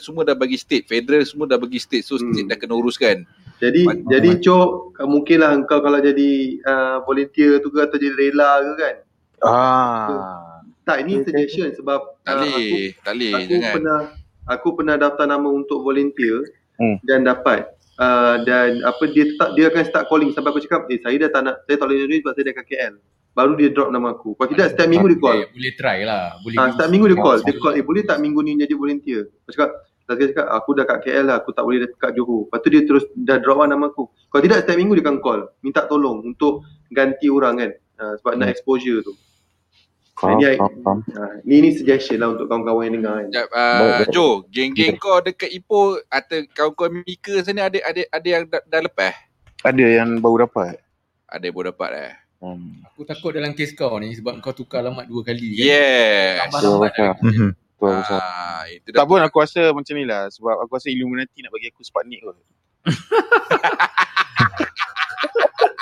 semua dah bagi state, federal semua dah bagi state, so state dah kena uruskan. Jadi Cok, mungkinlah engkau kalau jadi volunteer tu ke atau jadi rela ke kan. So, tak ini suggestion sebab aku pernah daftar nama untuk volunteer dan dapat dan apa dia akan start calling sampai aku cakap saya tak boleh jadi sebab saya dekat KL. Baru dia drop nama aku. Kalau tidak, setiap minggu dia call. Boleh try lah. Setiap minggu dia call. Dia call, boleh tak minggu ni jadi volunteer? Dia cakap, aku dah kat KL lah. Aku tak boleh dekat Johor. Lepas tu dia terus dah drop lah nama aku. Kalau tidak, setiap minggu dia akan call. Minta tolong untuk ganti orang kan. Sebab nak exposure tu. Ini suggestion lah untuk kawan-kawan yang dengar kan. Jo, geng-geng kau dekat Ipoh atau kawan-kawan Mika sana ada yang dah lepas? Ada yang baru dapat. Ada yang baru dapat . Aku takut dalam kes kau ni sebab kau tukar alamat 2 kali. Yes. Tak pun aku rasa macam ni lah sebab aku rasa Illuminati nak bagi aku Sputnik kot.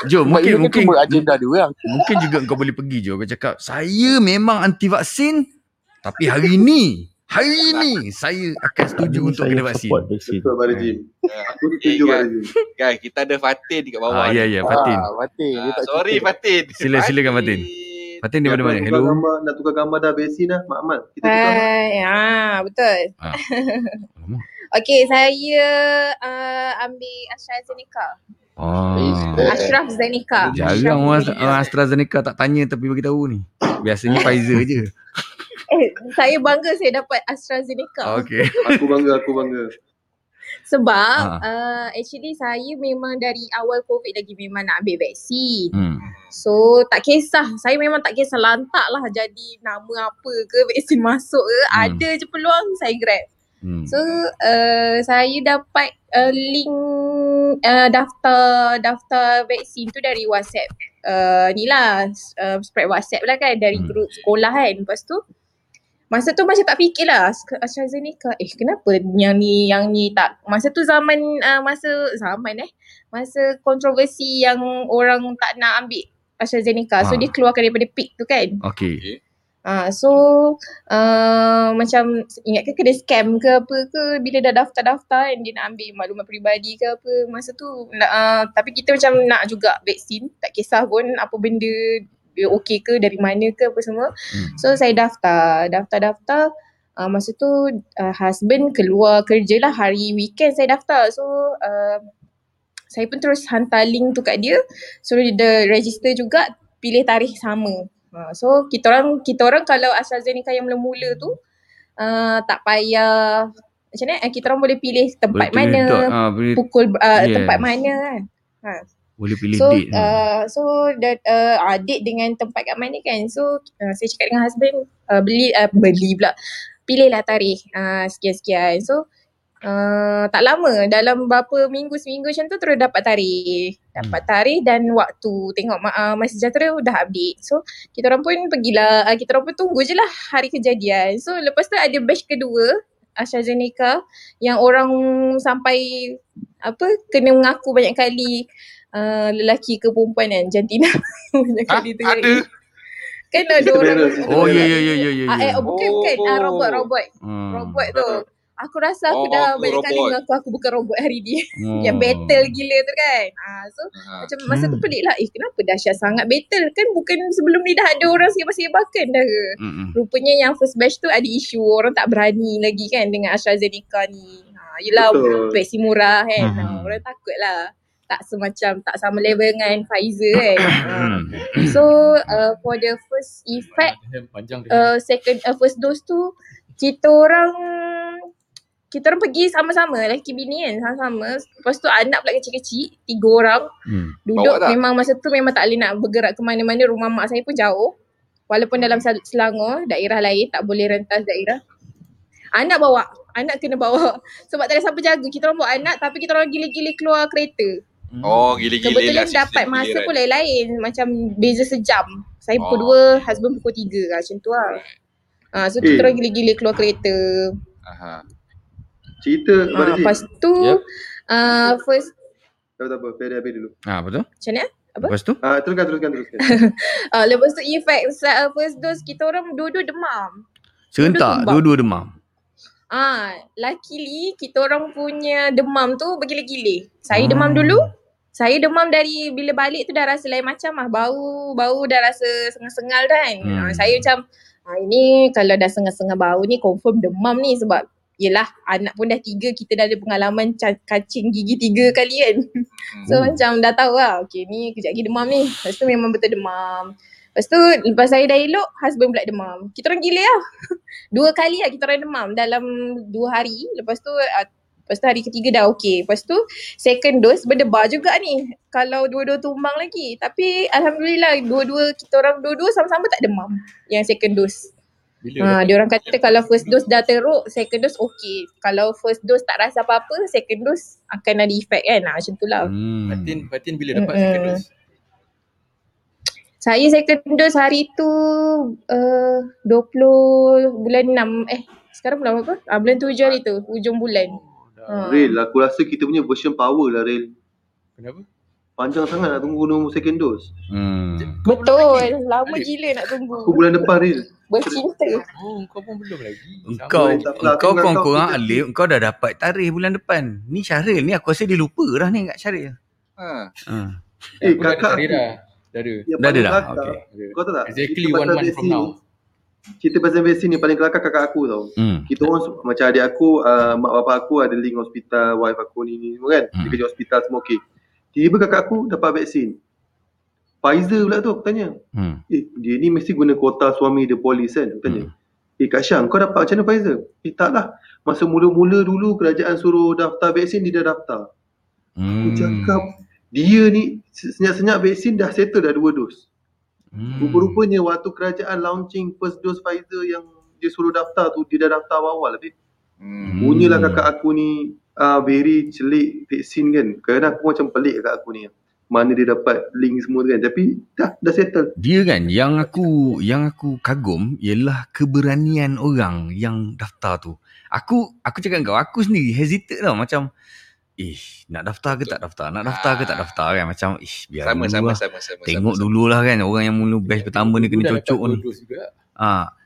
Jo, mungkin agenda dia orang. Mungkin juga kau boleh pergi Jo, kau cakap saya memang anti vaksin tapi hari ni saya akan setuju untuk kena vaksin. Betul Barajim. Aku setuju Barajim. Guys, kita ada Fatin dekat bawah. Ya Fatin. Sorry Fatin. Silakan Fatin. Fatin daripada mana? Hello. Nak tukar gambar dah vaksin dah Mak Ahmad. Kita tukar. Betul. Okey, saya ambil AstraZeneca. AstraZeneca. Jarang AstraZeneca tak tanya tapi bagi tahu ni. Biasanya Pfizer je. Saya bangga saya dapat AstraZeneca. Okay. Aku bangga. Sebab actually saya memang dari awal COVID lagi memang nak ambil vaksin. So tak kisah, saya memang tak kisah lantak lah jadi nama apa ke, vaksin masuk ke, ada je peluang saya grab. So saya dapat link daftar vaksin tu dari WhatsApp. Spread WhatsApp lah kan, dari grup sekolah kan. Lepas tu masa tu macam tak fikirlah AstraZeneca. Kenapa yang ni tak. Masa tu masa kontroversi yang orang tak nak ambil AstraZeneca. So dia keluarkan daripada pick tu kan. Okay. So macam ingat ke kena scam ke apa ke bila dah daftar-daftar kan, dia nak ambil maklumat peribadi ke apa. Masa tu tapi kita macam nak juga vaksin, tak kisah pun apa benda dia okey ke, dari mana ke apa semua. So saya daftar. Masa tu husband keluar kerja lah, hari weekend saya daftar. So saya pun terus hantar link tu kat dia, suruh dia register juga, pilih tarikh sama. So kita orang kalau AstraZeneca yang mula-mula tu tak payah macam mana, kita orang boleh pilih tempat boleh mana, pilih, tempat mana kan. Ha. Boleh pilih so, date. So date dengan tempat kat mana kan. So saya cakap dengan husband beli pula. Pilihlah tarikh sekian-sekian. So tak lama, dalam berapa minggu-seminggu macam tu terus dapat tarikh. Dapat tarikh dan waktu. Tengok MySejahtera dah update. So kita orang pun pergilah, kita orang pun tunggu je lah hari kejadian. So lepas tu ada batch kedua AstraZeneca yang orang sampai kena mengaku banyak kali, lelaki ke perempuan kan, jantina banyak kali tu ada kan, ada orang bukan robot robot tu. Aku rasa aku dah banyak kali mengaku aku bukan robot hari ni. Yang battle gila tu kan. Macam masa tu pelik lah, kenapa dahsyat sangat battle kan, bukan sebelum ni dah ada orang sebah-sebahkan dah ke. Rupanya yang first batch tu ada isu, orang tak berani lagi kan dengan AstraZeneca ni. Yelah vaksin murah kan, orang takut lah, tak semacam, tak sama level dengan Pfizer kan. So for the first effect, first dose tu kita orang pergi sama-sama, lelaki bini kan, sama-sama. Lepas tu anak pula kecil-kecil, 3 orang. Duduk memang masa tu memang tak boleh nak bergerak ke mana-mana. Rumah mak saya pun jauh, walaupun dalam Selangor, daerah lain, tak boleh rentas daerah. Anak kena bawa sebab tak ada siapa jaga. Kita orang bawa anak, tapi kita orang gila-gila keluar kereta. Gila-gila. Kebetulan dapat masa pun lain-lain, macam beza sejam. Saya pukul 2, husband pukul 3 macam tu lah. So kita orang gila-gila keluar kereta. Cerita pada lepas tu first tak apa Ferry habis dulu. Betul. Macam mana? Apa? Lepas tu? Teruskan. Lepas tu effect first dose kita orang dua-dua demam. Serentak dua-dua demam. Luckily kita orang punya demam tu bergila-gila. Saya demam dulu. Saya demam dari bila balik tu dah rasa lain macam lah. Bau dah rasa sengal-sengal dah kan. Saya macam ini kalau dah sengal-sengal bau ni confirm demam ni, sebab yelah anak pun dah 3, kita dah ada pengalaman kacing gigi 3 kali kan. So macam dah tahu lah, okay ni kejap lagi demam ni. Lepas tu memang betul demam. Lepas tu lepas saya dah elok, husband pula demam. Kita orang gila lah. 2 kali lah kita orang demam dalam 2 hari. Lepas tu hari ketiga dah okay. Lepas tu second dose berdebar juga ni, kalau dua-dua tumbang lagi. Tapi Alhamdulillah kita orang dua-dua sama-sama tak demam yang second dose. Diorang kata kalau first dose dah teruk, second dose okey. Kalau first dose tak rasa apa-apa, second dose akan ada effect kan. Macam tu lah. Fatin bila dapat second dose? Saya second dose hari tu 20 bulan 6. Sekarang bulan apa? Bulan 7 hari tu, hujung bulan. Ril, aku rasa kita punya version power lah Ril. Kenapa? Panjang sangat nak tunggu nombor second dose. Betul, lama gila nak tunggu. Aku bulan depan Ril. Bercinta. Kau pun belum lagi. Kau korang Alif, kau dah dapat tarikh bulan depan. Ni Syahril ni aku rasa dia lupa dah ni kat Syahril. Kakak tarikh dah ada dah. Okay. Kau tahu tak? Exactly 1 month from now. Cerita pasal vaksin ni paling kelakar kakak aku tau. Kita orang macam adik aku, mak bapak aku ada link hospital, wife aku ni semua kan. Dia kerja hospital semua okey. Tiba-tiba kakak aku dapat vaksin Pfizer pula tu, aku tanya. Dia ni mesti guna kuota suami dia polis kan, aku tanya. Kak Syam, kau dapat macam mana Pfizer? Tak lah. Masa mula-mula dulu kerajaan suruh daftar vaksin, dia dah daftar. Aku cakap, dia ni senyap-senyap vaksin dah settle dah 2 dos. Rupa-rupanya waktu kerajaan launching first dose Pfizer yang dia suruh daftar tu, dia dah daftar awal-awal. Punyalah kakak aku ni very celik vaksin kan. Kadang aku macam pelik kakak aku ni, mana dia dapat link semua tu kan, tapi dah settle. Dia kan yang aku kagum ialah keberanian orang yang daftar tu. Aku cakap dengan kau, aku sendiri hesitate tau, macam nak daftar ke tak daftar, nak daftar ke tak daftar kan, macam biar sama. Tengok dululah kan orang yang mula batch pertama ni kena cocok ni.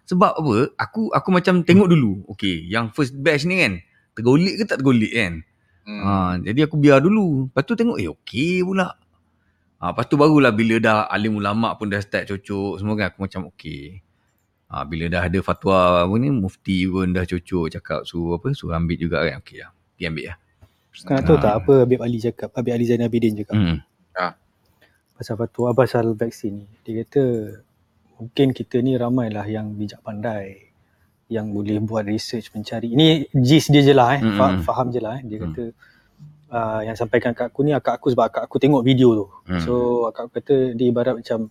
Sebab apa? Aku macam tengok dulu. Okey, yang first batch ni kan tergolek ke tak tergolek kan. Jadi aku biar dulu. Lepas tu tengok okey pula. Lepas tu barulah bila dah alim ulama' pun dah start cocok semua kan, aku macam okey. Bila dah ada fatwa apa ni, mufti pun dah cocok cakap suruh ambil juga kan, okey lah. Pergi ambil lah. Sekarang tahu tak apa Habib Ali Zainal Abidin cakap pasal fatwa, pasal vaksin ni. Dia kata mungkin kita ni ramailah yang bijak pandai, yang boleh buat research mencari. Ini gist dia je lah, faham je lah. Dia kata, yang sampaikan kat aku ni akak aku sebab akak aku tengok video tu. So akak aku kata dia ibarat macam,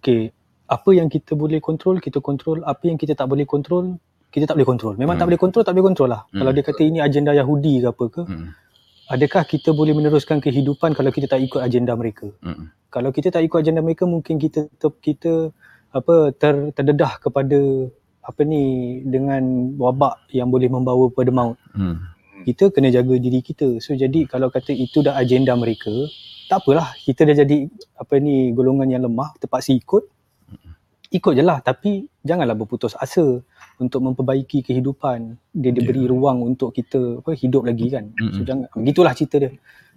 okay, apa yang kita boleh kontrol, kita kontrol. Apa yang kita tak boleh kontrol, kita tak boleh kontrol. Memang tak boleh kontrol lah. Kalau dia kata ini agenda Yahudi ke apa ke, adakah kita boleh meneruskan kehidupan kalau kita tak ikut agenda mereka? Kalau kita tak ikut agenda mereka, mungkin kita terdedah kepada apa ni, dengan wabak yang boleh membawa pada maut. Kita kena jaga diri kita. So jadi kalau kata itu dah agenda mereka, tak apalah, kita dah jadi apa ni, golongan yang lemah, terpaksa ikut je lah. Tapi janganlah berputus asa untuk memperbaiki kehidupan. Dia diberi ruang untuk kita hidup lagi kan. So jangan, begitulah cerita dia.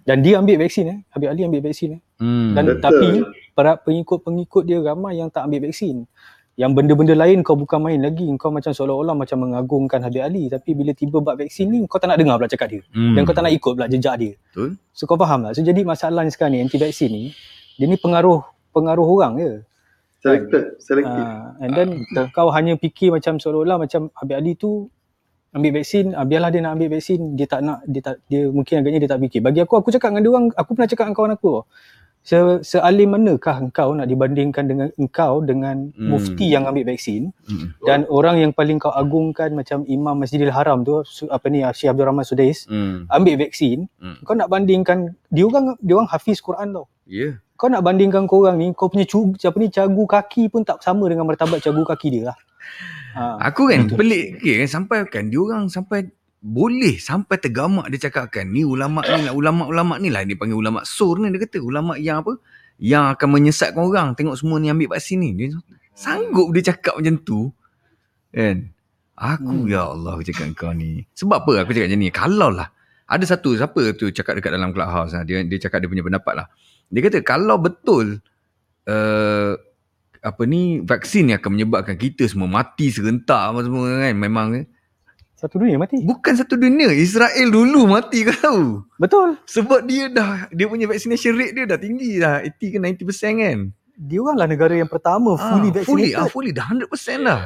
Dan dia ambil vaksin, Habib Ali ambil vaksin. Dan betul. Tapi para pengikut-pengikut dia ramai yang tak ambil vaksin. Yang benda-benda lain kau bukan main lagi. Kau macam seolah-olah macam mengagungkan Habib Ali, tapi bila tiba bab vaksin ni kau tak nak dengar pula cakap dia. Dan kau tak nak ikut pula jejak dia. Betul. So kau faham tak? So jadi masalah sekarang ni anti vaksin ni, dia ni pengaruh orang je. Selected. And then kau hanya fikir macam seolah-olah macam Habib Ali tu ambil vaksin, biarlah dia nak ambil vaksin, dia mungkin agaknya dia tak fikir. Bagi aku cakap dengan dia orang, aku pernah cakap dengan kawan aku, sealim manakah engkau nak dibandingkan dengan engkau dengan mufti yang ambil vaksin dan orang yang paling kau agungkan macam Imam Masjidil Haram tu, apa ni, Syekh Abdul Rahman Sudais, ambil vaksin, kau nak bandingkan dia orang hafiz Quran tau. Yeah. Kau nak bandingkan korang ni, kau punya cagu kaki pun tak sama dengan martabat cagu kaki dia lah. Aku kan pelik kan, sampai kan diorang sampai boleh sampai tergamak dia cakap kan, ni ulama' ni lah dia panggil ulama' sur ni, dia kata ulama' yang apa, yang akan menyesatkan orang, tengok semua ni ambil vaksin ni. Dia sanggup dia cakap macam tu kan. Aku ya Allah, aku cakap kau ni. Sebab apa aku cakap macam ni? Kalau lah ada satu siapa tu cakap dekat dalam Clubhouse lah, dia cakap dia punya pendapat lah. Dia kata kalau betul vaksin ni akan menyebabkan kita semua mati serentak apa semua kan, memang satu dunia mati. Bukan satu dunia, Israel dulu mati kau tahu. Betul. Sebab dia punya vaccination rate dia dah tinggi dah, 80 ke 90% kan. Dia orang lah negara yang pertama fully vaccinated. Fully dah 100% dah.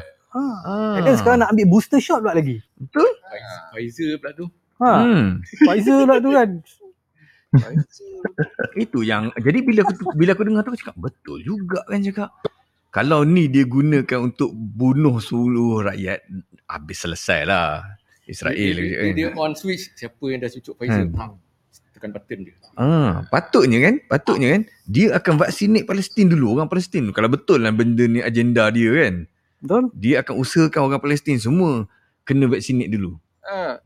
And then sekarang nak ambil booster shot pula lagi. Betul? Pfizer pula tu. Pfizer pula tu kan. Itu yang jadi bila aku dengar tu, aku cakap betul juga kan, cakap kalau ni dia gunakan untuk bunuh seluruh rakyat, habis selesai lah Israel. Dia on switch, siapa yang dah cucuk Pfizer tekan button dia. Patutnya kan dia akan vaksinate Palestin dulu, orang Palestin. Kalau betul lah benda ni agenda dia kan, betul, dia akan usahakan orang Palestin semua kena vaksinate dulu.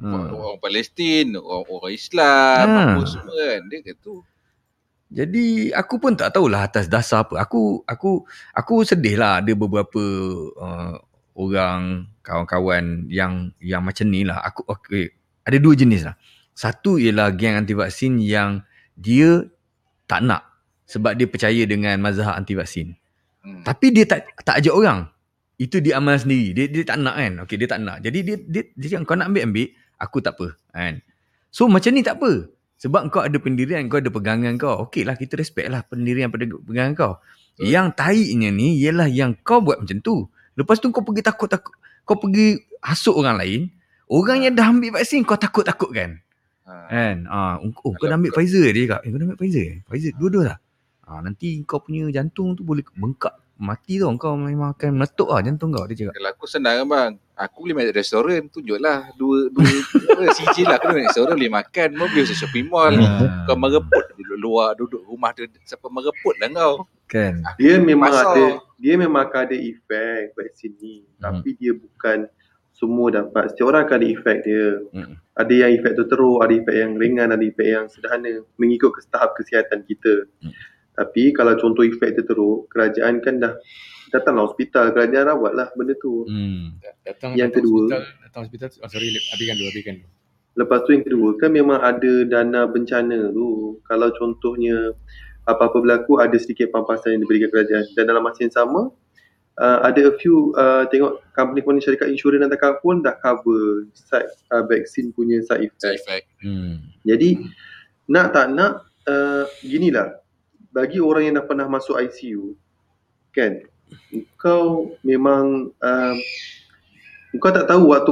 Orang Palestin, orang Islam, apa semua kan. Dia kata. Jadi aku pun tak tahulah atas dasar apa. Aku sedih lah ada beberapa orang, kawan-kawan yang macam ni lah. Ada dua jenis lah. Satu ialah geng anti vaksin yang dia tak nak sebab dia percaya dengan mazhab anti vaksin. Tapi dia tak ajak orang. Itu dia amal sendiri. Dia tak nak kan. Okey, dia tak nak. Jadi dia kau nak ambil, aku tak apa kan. So macam ni tak apa. Sebab kau ada pendirian, kau ada pegangan kau. Okeylah, kita respect lah pendirian pada pegangan kau. So, yang taiknya ni ialah yang kau buat macam tu. Lepas tu kau pergi takut-takut, kau pergi hasut orang lain. Orang yang dah ambil vaksin kau takut-takut kan. Kan? Kau dah ambil Pfizer, dia cakap. Kau dah ambil Pfizer. Pfizer dua-dua dah. Nanti kau punya jantung tu boleh bengkak, mati tau, kau memang akan meletup lah jantung kau, dia cakap. Kalau aku senang kan bang, aku boleh makan restoran, tunjuklah dua sijil lah, aku boleh makan restoran, boleh makan, mau pergi shopping mall. Kau mereput duduk luar, duduk rumah tu, siapa mereput lah kau kan. Dia memang ada efek vaksin ni, tapi dia bukan semua dapat. Setiap orang akan ada efek dia. Ada yang efek tu teruk, ada efek yang ringan, ada efek yang sederhana, mengikut ke tahap kesihatan kita. Tapi kalau contoh efek teruk, kerajaan kan dah datanglah hospital, kerajaan rawatlah benda tu. Yang kedua, hospital, habiskan dulu. Lepas tu yang kedua, kan memang ada dana bencana tu. Kalau contohnya apa-apa berlaku, ada sedikit pampasan yang diberikan kerajaan. Dan dalam masa yang sama, ada a few, tengok company syarikat insurans dan takar pun dah cover vaksin punya side effect. Jadi, nak tak nak, ginilah. Bagi orang yang dah pernah masuk ICU, kan, kau memang kau tak tahu waktu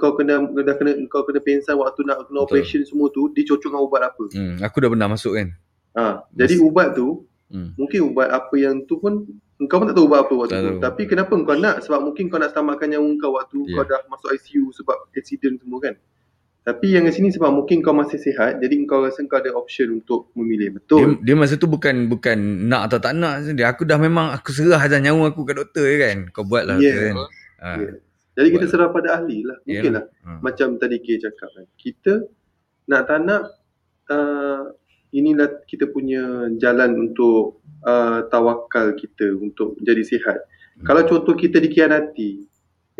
kau kena pensan waktu nak kena operation semua tu dia cocok dengan ubat apa. Aku dah pernah masuk kan. Jadi ubat tu mungkin ubat apa yang tu pun kau pun tak tahu ubat apa waktu tu. Tapi kenapa kau nak? Sebab mungkin kau nak selamatkan nyawa kau waktu kau dah masuk ICU sebab accident semua kan. Tapi yang di sini sebab mungkin kau masih sihat, jadi kau rasa kau ada option untuk memilih. Betul. Dia masa tu bukan nak atau tak nak. Aku dah memang aku serah dah nyawa aku kat doktor je kan. Kau buatlah kan. Jadi kita serah pada ahli lah. Mungkin lah macam tadi K cakap kan. Kita nak tak nak inilah kita punya jalan untuk tawakal kita untuk menjadi sihat. Kalau contoh kita dikhianati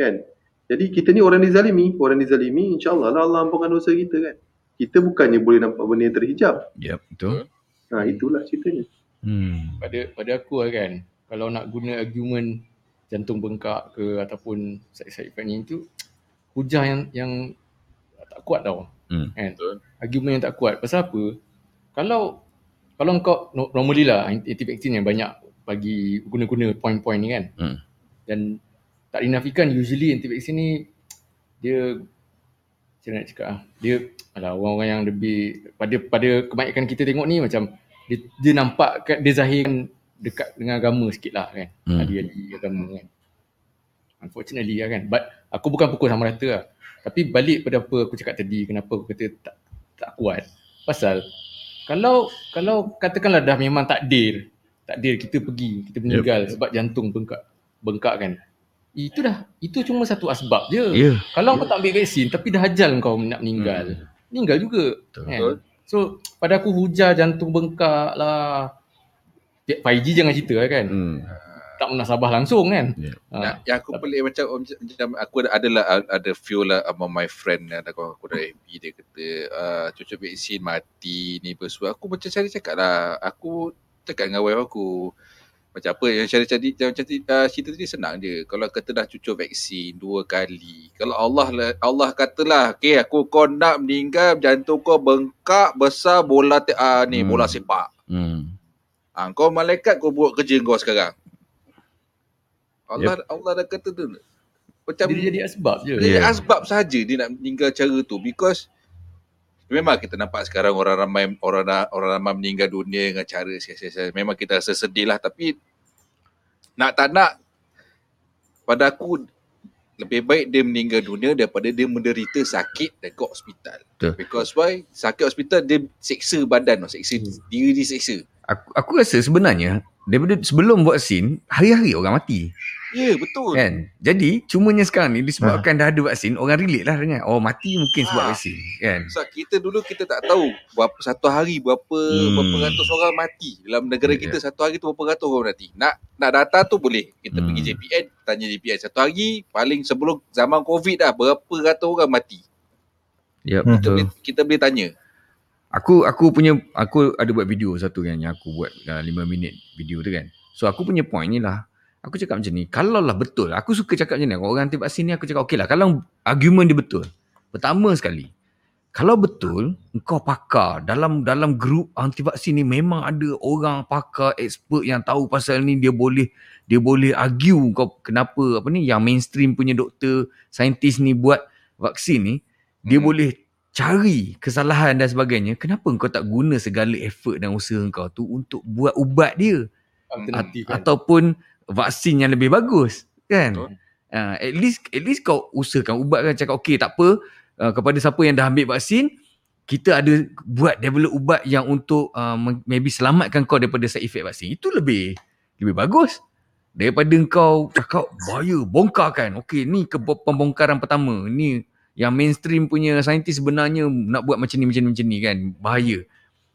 kan. Jadi kita ni orang dizalimi, insyaAllah lah Allah ampunkan dosa kita kan. Kita bukannya boleh nampak benda yang terhijab. Ya, betul. Itulah ceritanya. Pada aku lah kan, kalau nak guna argument jantung bengkak ke ataupun side-side effect ni tu, hujah yang tak kuat tau. Kan? Argument yang tak kuat. Pasal apa? Kalau kau, normally lah anti-vaksin yang banyak bagi guna-guna point-point ni kan. Dan tak dinafikan usually anti-vaksin ni dia macam nak cakap orang-orang yang lebih pada kebanyakan kita tengok ni macam dia nampak kat dia zahirkan dekat dengan agama sikit lah kan. Ahli-ahli agama kan. Unfortunately lah kan. But aku bukan pukul sama rata lah. Tapi balik pada apa aku cakap tadi, kenapa aku kata tak kuat. Pasal kalau katakanlah dah memang takdir kita pergi, kita meninggal sebab jantung bengkak kan. Itu cuma satu asbab je. Kalau kau tak ambil vaksin tapi dah ajal kau nak meninggal juga kan? So pada aku hujah jantung bengkak lah 5G jangan cerita kan. Tak munasabah langsung kan. Yang aku pelik macam aku ada few lah among my friend lah, aku dari MB dia kata cucuk vaksin mati ni bersuara. Aku macam cari cakap lah, aku cakap dengan wife aku macam apa yang cari-cari macam cerita tadi senang je. Kalau kata dah cucuk vaksin 2 kali, kalau Allah katalah okey kau nak meninggal, jantung kau bengkak besar bola sepak, kau malaikat kau buat kerja kau sekarang. Allah dah kata tu macam dia jadi asbab je. Dia jadi asbab saja dia nak meninggal cara tu, because memang kita nampak sekarang orang ramai meninggal dunia dengan cara sia-sia. Memang kita rasa sedih lah, tapi nak tak nak pada aku lebih baik dia meninggal dunia daripada dia menderita sakit dekat hospital. Betul. Because why? Sakit hospital dia seksa badan, seksa diri dia seksa. Aku rasa sebenarnya daripada sebelum vaksin hari-hari orang mati. Ya, betul kan. Jadi cumanya sekarang ni disebabkan dah ada vaksin, orang relate lah dengan mati mungkin sebab vaksin kan. So, kita dulu kita tak tahu berapa satu hari berapa ratus orang mati dalam negara kita. Satu hari tu berapa ratus orang mati. Nak data tu boleh kita pergi JPN, tanya JPN satu hari paling sebelum zaman COVID dah berapa ratus orang mati. Ya, betul. Kita boleh tanya. Aku ada buat video satu kan yang aku buat 5 minit video tu kan. So aku punya point ni lah, aku cakap macam ni, kalau lah betul, aku suka cakap macam ni, orang anti vaksin ni aku cakap okey lah, kalau argument dia betul. Pertama sekali, kalau betul, engkau pakar dalam grup anti vaksin ni memang ada orang pakar, expert yang tahu pasal ni, dia boleh argue kau kenapa yang mainstream punya doktor, saintis ni buat vaksin ni, dia boleh cari kesalahan dan sebagainya. Kenapa engkau tak guna segala effort dan usaha engkau tu untuk buat ubat dia? Ataupun vaksin yang lebih bagus kan. At least kau usahakan ubat kan, cakap okey tak apa, kepada siapa yang dah ambil vaksin kita ada buat develop ubat yang untuk maybe selamatkan kau daripada side effect vaksin. Itu lebih bagus daripada kau cakap bongkarkan. Okey ni pembongkaran pertama ni yang mainstream punya saintis sebenarnya nak buat macam ni kan, bahaya.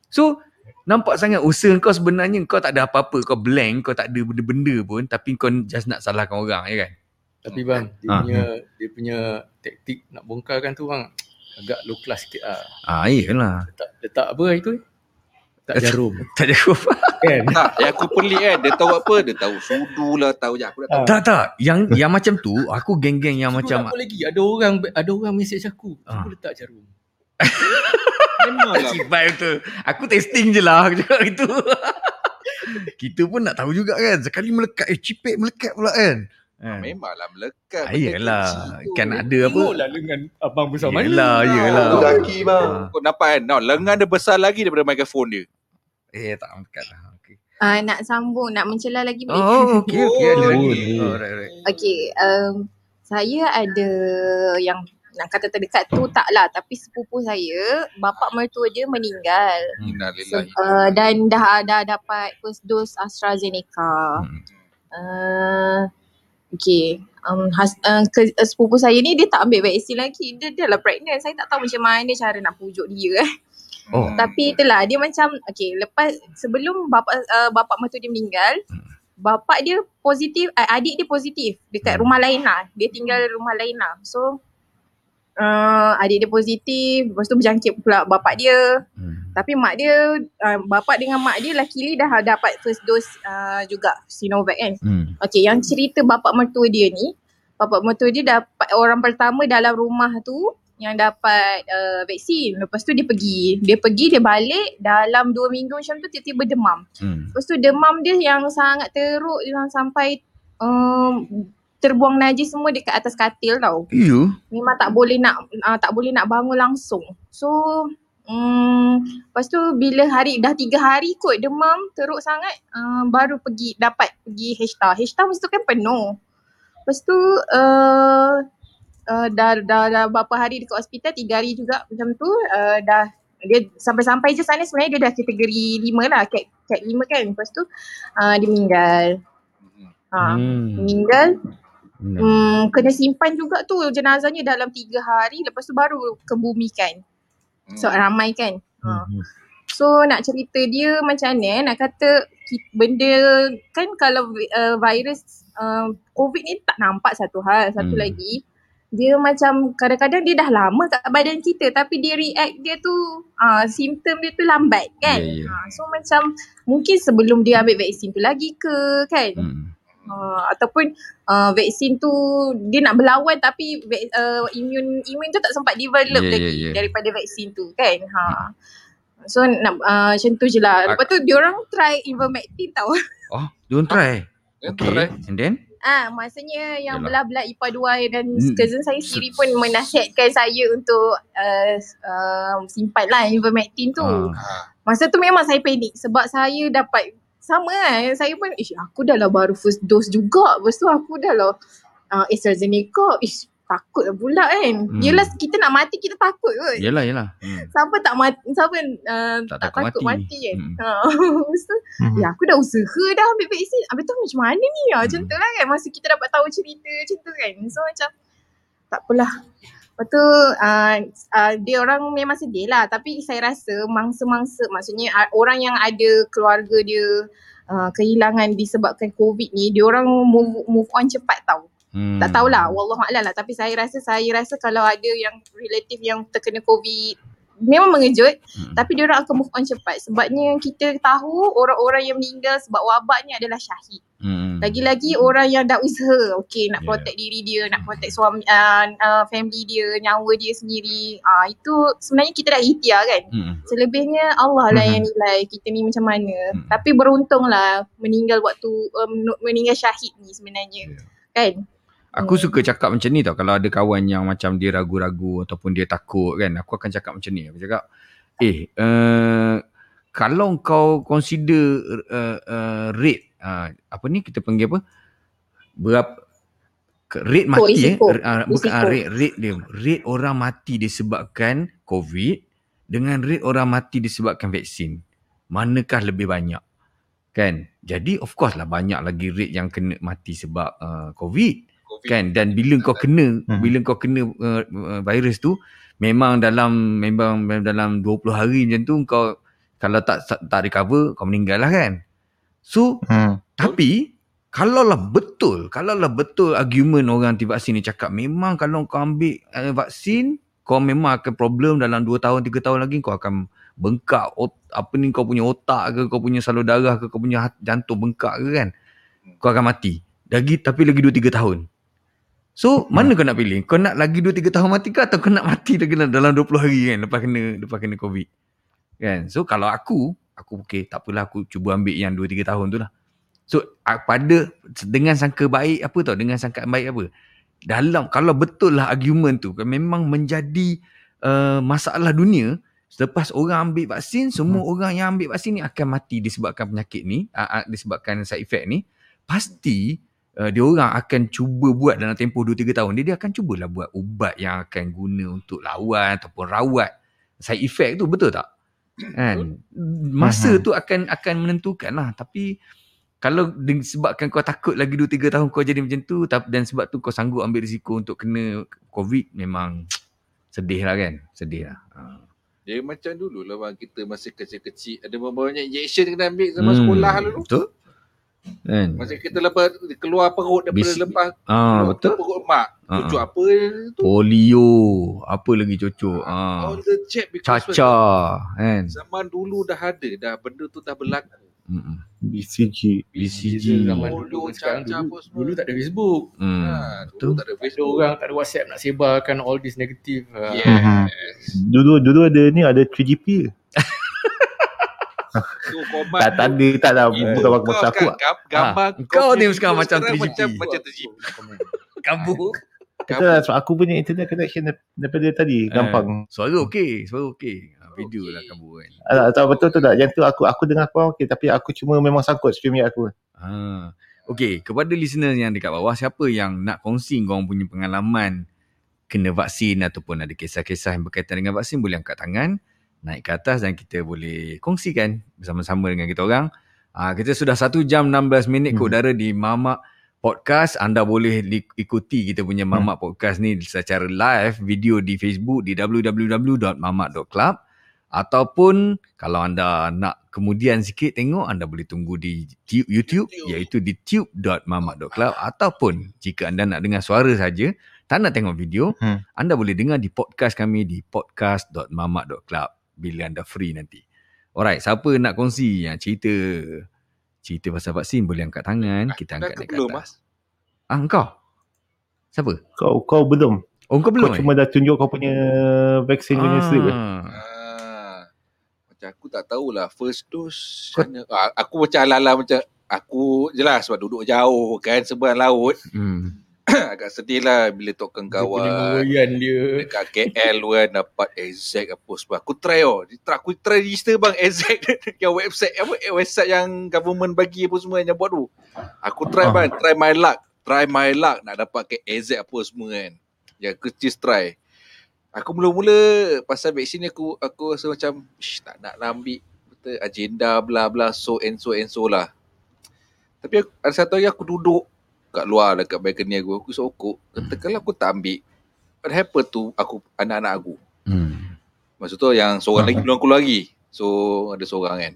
So nampak sangat usaha kau sebenarnya kau tak ada apa-apa, kau blank, kau tak ada benda-benda pun, tapi kau just nak salahkan orang je kan. Tapi bang, dia punya taktik nak bongkarkan tu bang agak low class sikit lah. Iyalah. Letak apa itu? Tak jarum. Tak jarum. Kan? Tak, yang aku pelik kan, dia tahu apa? Dia tahu sudu lah, tahu je aku dah tahu. Tak. Yang macam tu, aku geng-geng yang sudu macam apa lagi? Ada orang mesej aku. Aku letak jarum. Memang lah. Cibai betul. Aku testing je lah. Aku cakap gitu. Kita pun nak tahu juga kan. Sekali melekat, cipek melekat pula kan. Memanglah melekat. Ayalah, kan ada apa. Tengoklah lengan abang besar mana. Yalah. Kaki bang. Kau nampak kan? No, lengan dia besar lagi daripada mikrofon dia. Tak melekat lah. Nak sambung, nak mencela lagi. Okey. Ada lagi. Alright. Okey, saya ada yang nak kata terdekat tu taklah, tapi sepupu saya, bapa mertua dia meninggal. So, dan dah dapat first dose AstraZeneca. Sepupu saya ni dia tak ambil vaksin lagi. Dia lah pregnant. Saya tak tahu macam mana cara nak pujuk dia. Tapi itulah, dia macam lepas sebelum bapa mertua dia meninggal, bapa dia positif, adik dia positif dekat rumah lain lah. Dia tinggal rumah lain lah. So adik dia positif, lepas tu berjangkit pula bapa dia. Tapi mak dia, bapa dengan mak dia luckily dah dapat first dose juga Sinovac kan. Yang cerita bapa mertua dia ni, bapa mertua dia dapat orang pertama dalam rumah tu yang dapat vaksin. Lepas tu dia pergi, dia balik dalam 2 minggu macam tu, tiba-tiba demam. Lepas tu demam dia yang sangat teruk, yang sampai terbuang najis semua dekat atas katil tau. Memang tak boleh nak bangun langsung. So lepas tu bila hari dah 3 hari kot demam teruk sangat, baru dapat pergi HTA masa tu kan penuh. Lepas tu dah berapa hari dekat hospital, 3 hari juga macam tu, dah dia sampai je sana. Sebenarnya dia dah kategori 5 lah, cat 5 kan. Lepas tu dia meninggal. Meninggal. Kena simpan juga tu jenazahnya dalam 3 hari, lepas tu baru kebumikan. So ramai kan. So nak cerita dia macam mana, nak kata benda kan, kalau virus COVID ni tak nampak satu hal. Satu lagi, dia macam kadang-kadang dia dah lama kat badan kita, tapi dia react dia tu, simptom dia tu lambat kan. So macam mungkin sebelum dia ambil vaksin tu lagi ke kan. Ataupun vaksin tu dia nak berlawan, tapi imun tu tak sempat develop lagi daripada vaksin tu kan. So nak macam tu je lah. Lepas tu diorang try ivermectin tau. Diorang try? Okay, and then? Maksudnya yang belah-belah Ipoh 2 dan cousin saya sendiri pun menasihatkan saya untuk simpan lah ivermectin tu. Masa tu memang saya panik sebab saya dapat sama kan. Saya pun, aku dah lah baru first dose juga. Lepas tu aku dah lah AstraZeneca. Takut lah pula kan. Yelah, kita nak mati kita takut kot. Yelah. Siapa tak takut mati kan. Aku dah usaha dah ambil vaksin. Habis tu macam mana ni? Macam tu lah kan. Masa kita dapat tahu cerita macam tu kan. So macam takpelah. Lepas tu dia orang memang sedih lah. Tapi saya rasa mangsa-mangsa, maksudnya orang yang ada keluarga dia kehilangan disebabkan COVID ni, dia orang move on cepat tau. Tak tahulah, wallahualam lah. Tapi saya rasa kalau ada yang relatif yang terkena COVID, memang mengejut. Tapi diorang akan move on cepat. Sebabnya kita tahu orang-orang yang meninggal sebab wabak ni adalah syahid. Lagi-lagi orang yang dah usaha, nak protect diri dia, nak protect suami, family dia, nyawa dia sendiri. Itu sebenarnya kita dah ikhtiar kan. Selebihnya Allah lah yang nilai kita ni macam mana. Tapi beruntung lah meninggal syahid ni sebenarnya kan. Aku suka cakap macam ni tau. Kalau ada kawan yang macam dia ragu-ragu ataupun dia takut kan, aku akan cakap macam ni. Aku cakap, kalau kau consider rate, berapa rate mati rate dia, rate orang mati disebabkan COVID dengan rate orang mati disebabkan vaksin, manakah lebih banyak kan? Jadi of course lah banyak lagi rate yang kena mati sebab COVID kan. Dan bila kau kena virus tu, memang dalam 20 hari macam tu, kau kalau tak recover kau meninggal lah kan. So tapi kalaulah betul argument orang anti vaksin ni cakap, memang kalau kau ambil vaksin kau memang akan problem dalam 2 tahun 3 tahun lagi, kau akan bengkak, kau punya otak ke, kau punya salur darah ke, kau punya jantung bengkak ke kan, kau akan mati lagi, tapi lagi 2-3 tahun. So mana kau nak pilih? Kau nak lagi 2-3 tahun mati ke, atau kau nak mati lagi dalam 20 hari kan, lepas kena COVID kan? So kalau aku aku okey, tak apalah, aku cuba ambil yang 2-3 tahun tu lah. So pada dengan sangka baik apa tau, dengan sangkaan baik apa, dalam kalau betul lah argument tu memang menjadi masalah dunia. Selepas orang ambil vaksin, semua orang yang ambil vaksin ni akan mati disebabkan penyakit ni, disebabkan side effect ni. Pasti dia orang akan cuba buat dalam tempoh 2-3 tahun. Dia akan cubalah buat ubat yang akan guna untuk lawan ataupun rawat side effect tu, betul tak? Kan? Masa tu akan menentukan lah. Tapi kalau disebabkan kau takut lagi 2-3 tahun kau jadi macam tu, dan sebab tu kau sanggup ambil risiko untuk kena COVID, memang sedih lah kan? Sedih lah. Dia macam dulu lah bang, kita masa kecil-kecil ada banyak injection kena ambil zaman sekolah dulu. Betul. Kan? Masa kita keluar perut daripada lepas perut mak. Cucuk apa tu? Polio. Apa lagi cucuk? All the check because caca. Kan? Zaman dulu dah ada dah, benda tu dah berlaku. BCG zaman dulu, dulu tak ada Facebook. Dulu tak ada Facebook, orang tak ada WhatsApp nak sebarkan all this negative. Dulu ada ni, ada 3GP. So, tak bukan aku. Gambar kau ni sekarang macam 3GP. Macam 3GP. Kabur. Aku punya internet connection daripada tadi gampang. Suara okey. Video lah kabur kan. Tak betul tu tak. Yang tu aku dengar kau okey, tapi aku cuma memang sangkut stream aku. Okey, kepada listener yang dekat bawah, siapa yang nak kongsi korang punya pengalaman kena vaksin ataupun ada kisah-kisah yang berkaitan dengan vaksin, boleh angkat tangan, naik ke atas dan kita boleh kongsikan bersama-sama dengan kita orang. Kita sudah 1 jam 16 minit ke udara di Mamak Podcast. Anda boleh ikuti kita punya Mamak Podcast ni secara live video di Facebook di www.mamak.club. Ataupun kalau anda nak kemudian sikit tengok, anda boleh tunggu di YouTube, iaitu di tube.mamak.club. Ataupun jika anda nak dengar suara saja, tak nak tengok video, anda boleh dengar di podcast kami di podcast.mamak.club bila anda free nanti. Alright, siapa nak kongsi yang cerita pasal vaksin, boleh angkat tangan, kita angkat naik belum, atas. Engkau? Siapa? Kau belum. Oh, kau belum? Kau cuma dah tunjuk kau punya vaksin punya slip. Aku tak tahulah first dose. Aku macam ala-ala macam aku jelas sebab duduk jauh kan, seberang laut. Agak sedih lah bila tok kawan dia dekat KL kan dapat exact apa, sebab aku try aku try register bang exact yang website yang government bagi apa semua yang buat tu. Aku try bang, try my luck nak dapat ke exact apa semua kan. Ya aku just try. Aku mula-mula pasal vaksin ni aku rasa macam tak nak ambil betul agenda bla bla so and so lah. Tapi ada satu hari aku duduk kat luar dekat balcony aku sokok. Katakanlah aku tak ambil, what happened tu aku anak-anak aku. Maksud tu yang seorang lagi belum keluar lagi. So ada seorang kan.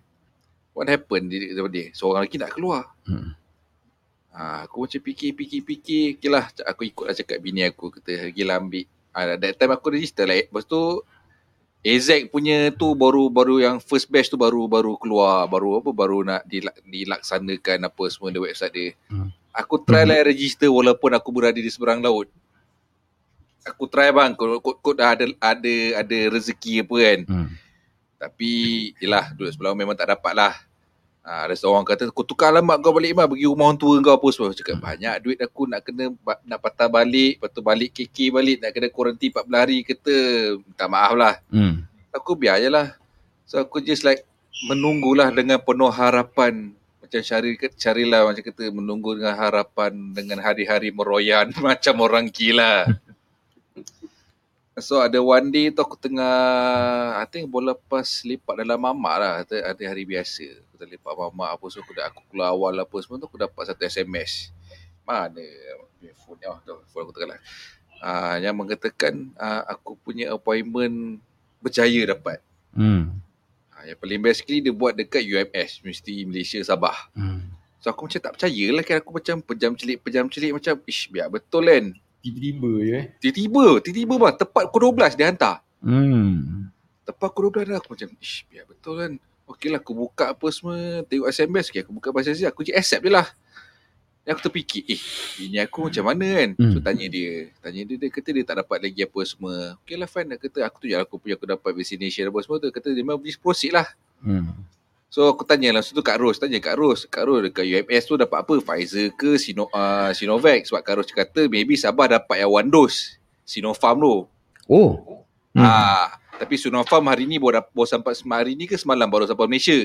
What happened dia? Seorang lagi nak keluar. Aku macam fikir okeylah, aku ikutlah cakap bini aku, kata gilah ambil. That time aku register lah. Lepas tu exact punya tu baru yang first batch tu baru keluar, baru nak dilaksanakan apa semua di website dia. Aku try lah register walaupun aku berada di seberang laut. Aku try bang, kot dah ada rezeki apa kan. Tapi yelah duduk sebelah memang tak dapat lah. Ada seorang kata, kau tukar alamat kau balik pergi rumah orang tua kau apa semua. Cakap banyak duit aku nak kena nak patah balik, lepas tu balik KK balik, nak kena kuarantin 14 hari kata, minta maaf lah. Aku biar je lah. So aku just like menunggulah dengan penuh harapan. Macam carilah macam kata, menunggu dengan harapan, dengan hari-hari meroyan macam orang gila. So ada one day tu aku tengah, I think bola lepas lepak dalam mamak lah, ada hari biasa. Lepak mamak apa semua, aku keluar awal apa semua tu, aku dapat satu SMS. Mana phone aku tekan lah, yang mengatakan aku punya appointment berjaya dapat. Yang paling basically dia buat dekat UMS, Universiti Malaysia Sabah. So aku macam tak percaya lah kan, aku macam pejam celik macam ish biar betul kan. Tiba-tiba bang, tepat pukul 12 dia hantar. Tepat pukul 12 aku macam ish biar betul kan. Okey lah, aku buka apa semua, tengok SMS. Okey, aku buka pasal dia, aku je accept je lah. Dan aku terfikir, ini aku macam mana kan. So tanya dia, dia kata dia tak dapat lagi apa semua. Okey lah fine, dia kata aku tu je aku punya, aku dapat vaccination apa semua tu. Kata dia memang please proceed lah. So aku tanya langsung tu Kak Ros dekat UMS tu dapat apa, Pfizer ke Sinovac? Sebab Kak Ros kata maybe Sabah dapat yang one dose Sinopharm tu. Oh. Tapi Sinopharm hari ni baru sampai, hari ni ke semalam baru sampai Malaysia.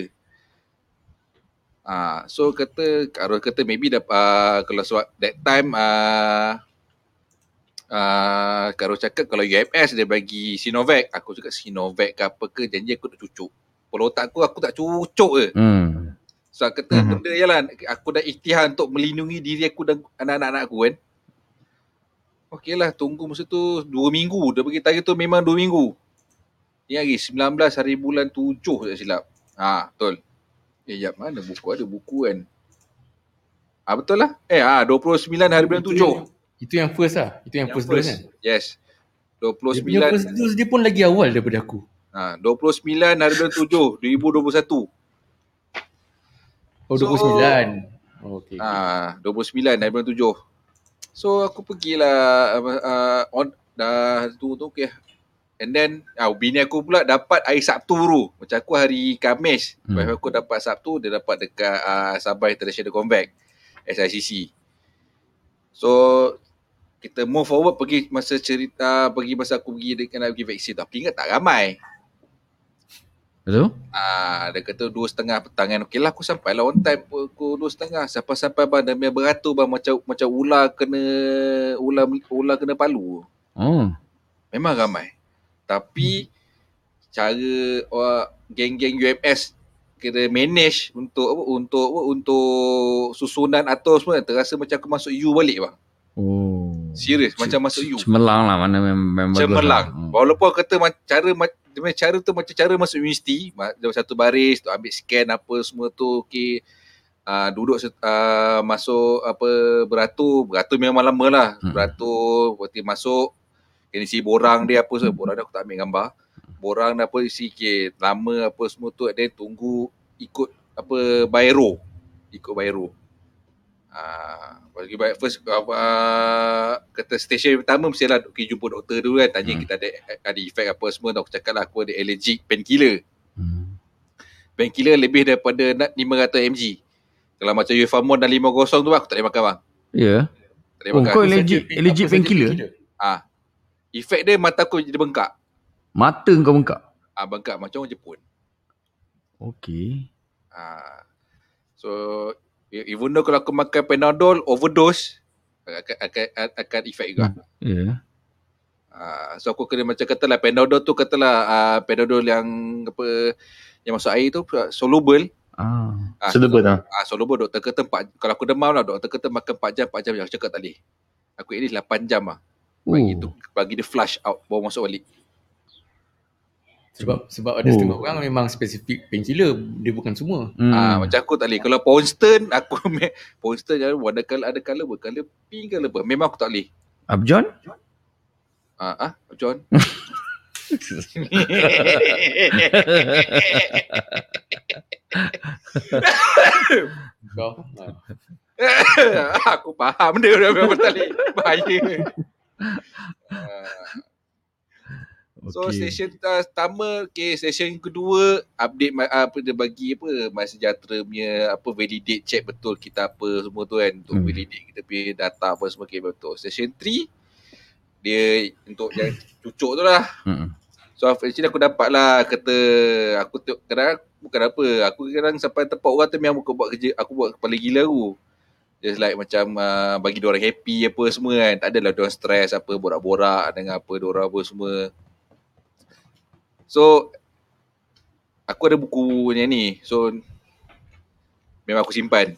So kata Kak Ros kata maybe dapat kalau that time Kak Ros cakap kalau UMS dia bagi Sinovac. Aku cakap Sinovac ke apa ke, janji aku nak cucuk. Kalau otak aku tak cucuk ke. So aku kata benda ialah aku dah ikhtiar untuk melindungi diri aku dan anak-anak aku kan. Okey lah, tunggu masa tu 2 minggu. Dia bagi target tu memang 2 minggu. Ini hari 19 hari bulan 7 tak silap. Betul. Sekejap, mana buku? Ada buku kan. Betul lah. 29 hari bulan 7. Itu yang first lah. Itu yang first dose kan. Yes. 29. Dia first dose dia pun lagi awal daripada aku. 29 hari bulan 7 2021. Oh, 29. So, okey. 29 hari bulan 7. So aku pergilah dah tu okey. And then bini aku pula dapat hari Sabtu tu. Macam aku hari Khamis. Wife aku dapat Sabtu, dia dapat dekat Sabah International Convention SICC. So kita move forward pergi masa aku pergi dekat nak pergi vaksin. Tapi ingat tak ramai. Hello? Dia kata 2:30 petang kan. Okey lah, aku sampai lah on time pukul 2:30. Sampai bang, dia beratur bang, macam ular kena palu. Memang ramai. Tapi cara geng-geng UMS kena manage untuk susunan atau semua, terasa macam aku masuk U balik bang. Serius macam masuk U. Cemerlang lah, mana memang cemerlang. Walaupun kata cara tu macam cara masuk universiti, satu baris tu ambil scan apa semua tu, okey, duduk masuk apa beratur memang lama lah. Beratur waktu masuk kena isi borang dia apa semua. Borang dia aku tak ambil gambar. Borang dia apa isi sikit lama apa semua tu, dia tunggu ikut apa bairo. Kata stesen pertama mestilah pergi jumpa doktor dulu kan, tanya kita ada efek apa semua. Aku cakap lah aku ada allergic painkiller. Painkiller lebih daripada 500 mg. Kalau macam Ufamon dan 50 tu aku tak boleh makan bang. Tak boleh makan. Kau allergic painkiller? Efek dia mata aku jadi bengkak. Mata kau bengkak? Bengkak macam orang Jepun. Okay. So even though kalau aku makan Panadol, overdose akan efek juga. So aku kena macam katalah Panadol tu, Panadol yang apa yang masuk air tu soluble. Soluble, doktor kata kalau aku demam lah, doktor kata makan 4 jam. Aku cakap tak boleh. Aku ini 8 jam lah. Bagi dia flush out baru masuk balik. Sebab ada setengah orang memang spesifik painkiller, dia bukan semua. Macam aku tak boleh. Kalau Poundstone ada colour bercolour pink colour ber. Memang aku tak boleh. Abjon? Abjon? Aku faham dia memang tak boleh. Bahaya. So okay. Session pertama, session kedua update dia bagi apa MySejahtera punya apa validate, check betul kita apa semua tu kan, untuk validate kita punya data apa semua betul. Session 3 dia untuk yang cucuk tu lah. So actually aku dapat lah, kata aku kadang bukan apa, aku kadang sampai tempat orang tu memang aku buat kerja, aku buat kepala gila aku. Just like macam bagi diorang happy apa semua kan. Tak adalah diorang stress apa, borak-borak dengan apa diorang apa semua. So aku ada bukunya ni. So memang aku simpan.